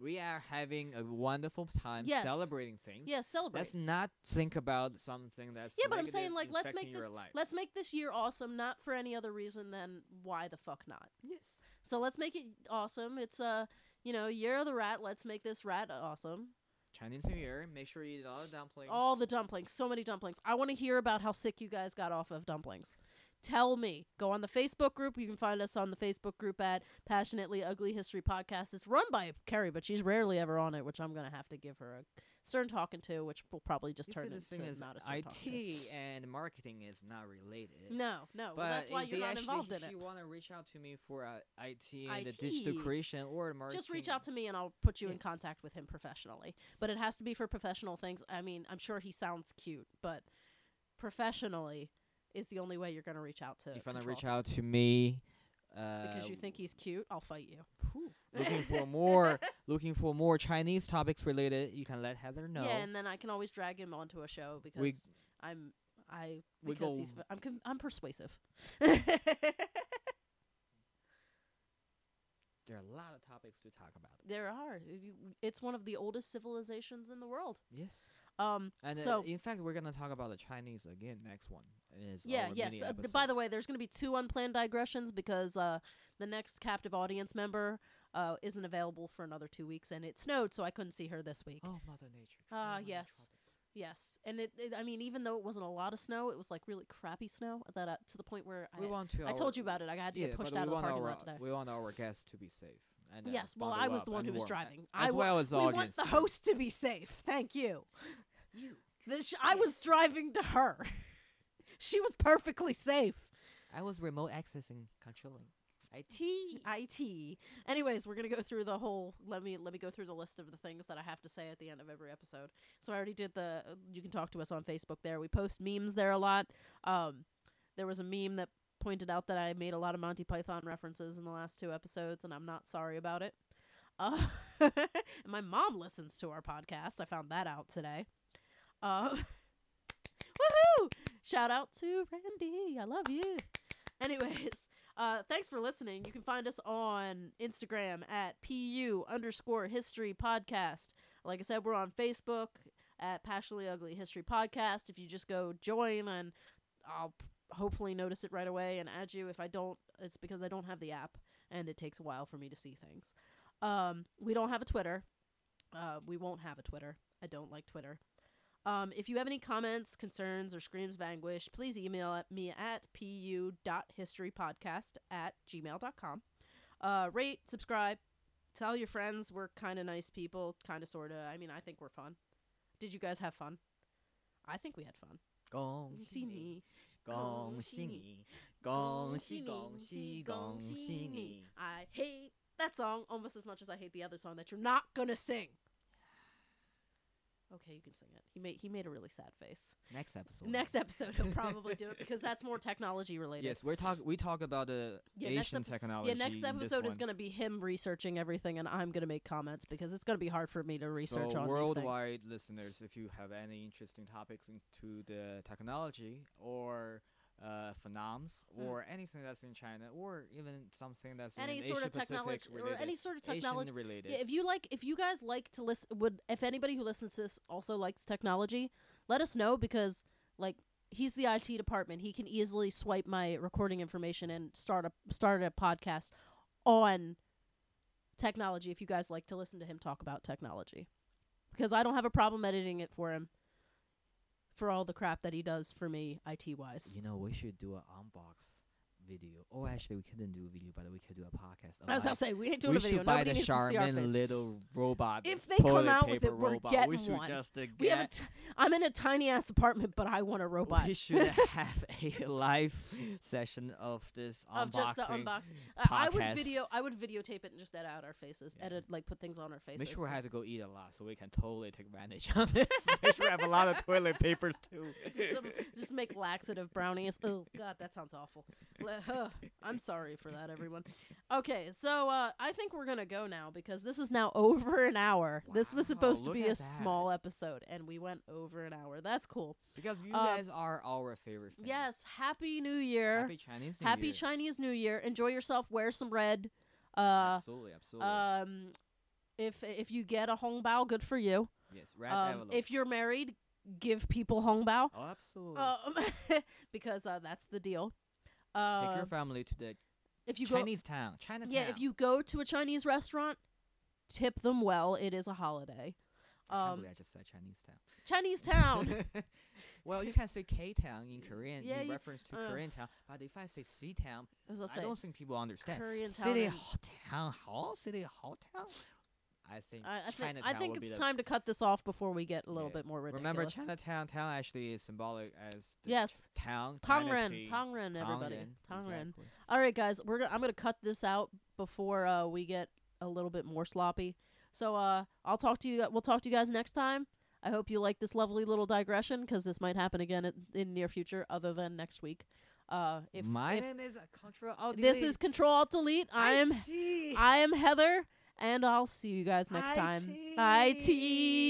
We are having a wonderful time celebrating things. Yeah, celebrate. Let's not think about something that's but I'm saying, like, let's make this year awesome, not for any other reason than why the fuck not. Yes. So let's make it awesome. It's Year of the Rat. Let's make this rat awesome. Chinese New Year. Make sure you eat all the dumplings. All the dumplings. So many dumplings. I want to hear about how sick you guys got off of dumplings. Tell me. Go on the Facebook group. You can find us on the Facebook group at Passionately Ugly History Podcast. It's run by Carrie, but she's rarely ever on it, which I'm going to have to give her a stern talking to, which will probably just turn into not a stern talking to. IT and marketing is not related. No. But well, that's why you're not involved in it. If you want to reach out to me for IT and the digital creation or marketing, just reach out to me and I'll put you in contact with him professionally. But it has to be for professional things. I mean, I'm sure he sounds cute, but professionally is the only way you're going to reach out to. If you want to reach out to me because you think he's cute, I'll fight you. Looking for more Chinese topics related, you can let Heather know. Yeah, and then I can always drag him onto a show because I'm persuasive. There are a lot of topics to talk about. There are. It's one of the oldest civilizations in the world. Yes. In fact, we're gonna talk about the Chinese again next one. By the way, there's gonna be 2 unplanned digressions because the next captive audience member isn't available for another 2 weeks, and it snowed, so I couldn't see her this week. Oh, Mother Nature! Yes. And it I mean, even though it wasn't a lot of snow, it was like really crappy snow that to the point where I told you about it. I had to get pushed out of the parking lot today. We want our guests to be safe. And, yes, well, I was the one who was driving. We want the host to be safe. Thank you. I was driving to her. She was perfectly safe. I was remote accessing, controlling. IT. Anyways, we're gonna go through the whole. Let me go through the list of the things that I have to say at the end of every episode. So I already did the. You can talk to us on Facebook. There, we post memes there a lot. There was a meme that pointed out that I made a lot of Monty Python references in the last 2 episodes, and I'm not sorry about it. My mom listens to our podcast. I found that out today. Woohoo! Shout out to Randy. I love you. Anyways, thanks for listening. You can find us on Instagram at PU_historypodcast. Like I said, we're on Facebook at Passionately Ugly History Podcast. If you just go join, and I'll hopefully notice it right away and add you. If I don't, it's because I don't have the app and it takes a while for me to see things. We don't have a Twitter. We won't have a Twitter. I don't like Twitter. If you have any comments, concerns, or screams of anguish, please email me at PU.historypodcast@gmail.com. Rate, subscribe, tell your friends. We're kind of nice people, kind of, sort of. I mean, I think we're fun. Did you guys have fun? I think we had fun. Gong xini. I hate that song almost as much as I hate the other song that you're not going to sing. Okay, you can sing it. He made a really sad face. Next episode, he'll probably do it because that's more technology related. Yes, we talk about the Asian technology. Yeah, next episode is going to be him researching everything, and I'm going to make comments because it's going to be hard for me to research on these things. So worldwide listeners, if you have any interesting topics into the technology or phenoms or anything that's in China or even something that's any in sort of technology related, or any sort of technology related. Yeah, if you guys like to listen, if anybody who listens to this also likes technology, let us know because he's the IT department. He can easily swipe my recording information and start a podcast on technology. If you guys like to listen to him talk about technology, because I don't have a problem editing it for him. For all the crap that he does for me, IT-wise. You know, we should do an unbox video. Oh, actually, we couldn't do a video, but we could do a podcast. I was going to say, we ain't doing a video. We should buy the Charmin little robot. If they come out with it, we're getting one. I'm in a tiny-ass apartment, but I want a robot. We should have a live session of this unboxing of just the unboxing. I would videotape it and just edit out our faces. Yeah. Edit, put things on our faces. Make sure I had to go eat a lot so we can totally take advantage of this. Make sure I have a lot of toilet papers, too. Just make laxative brownies. Oh, God, that sounds awful. I'm sorry for that, everyone. Okay, so I think we're going to go now because this is now over an hour. Wow, this was supposed to be a small episode, and we went over an hour. That's cool. Because you guys are our favorite fans. Yes, Happy New Year. Happy Chinese New Year. Enjoy yourself. Wear some red. Absolutely. If you get a hongbao, good for you. Yes, if you're married, give people hongbao. Oh, absolutely. Because that's the deal. Take your family to the Chinatown. Yeah, if you go to a Chinese restaurant, tip them well. It is a holiday. I can't believe I just said Chinese town. Well, you can say K-town in Korean in reference to Korean town, but if I say C-town, I don't think people understand. Korean town. City Hall town? I think Chinatown. I think it's time to cut this off before we get a little bit more ridiculous. Remember, Chinatown town actually is symbolic as the town. Tangren, everybody. Tangren. Exactly. All right, guys, I'm going to cut this out before we get a little bit more sloppy. So we'll talk to you guys next time. I hope you like this lovely little digression, because this might happen again in near future, other than next week. If name is Control-Alt-Delete. This is Control-Alt-Delete. I am Heather, and I'll see you guys next time. Bye.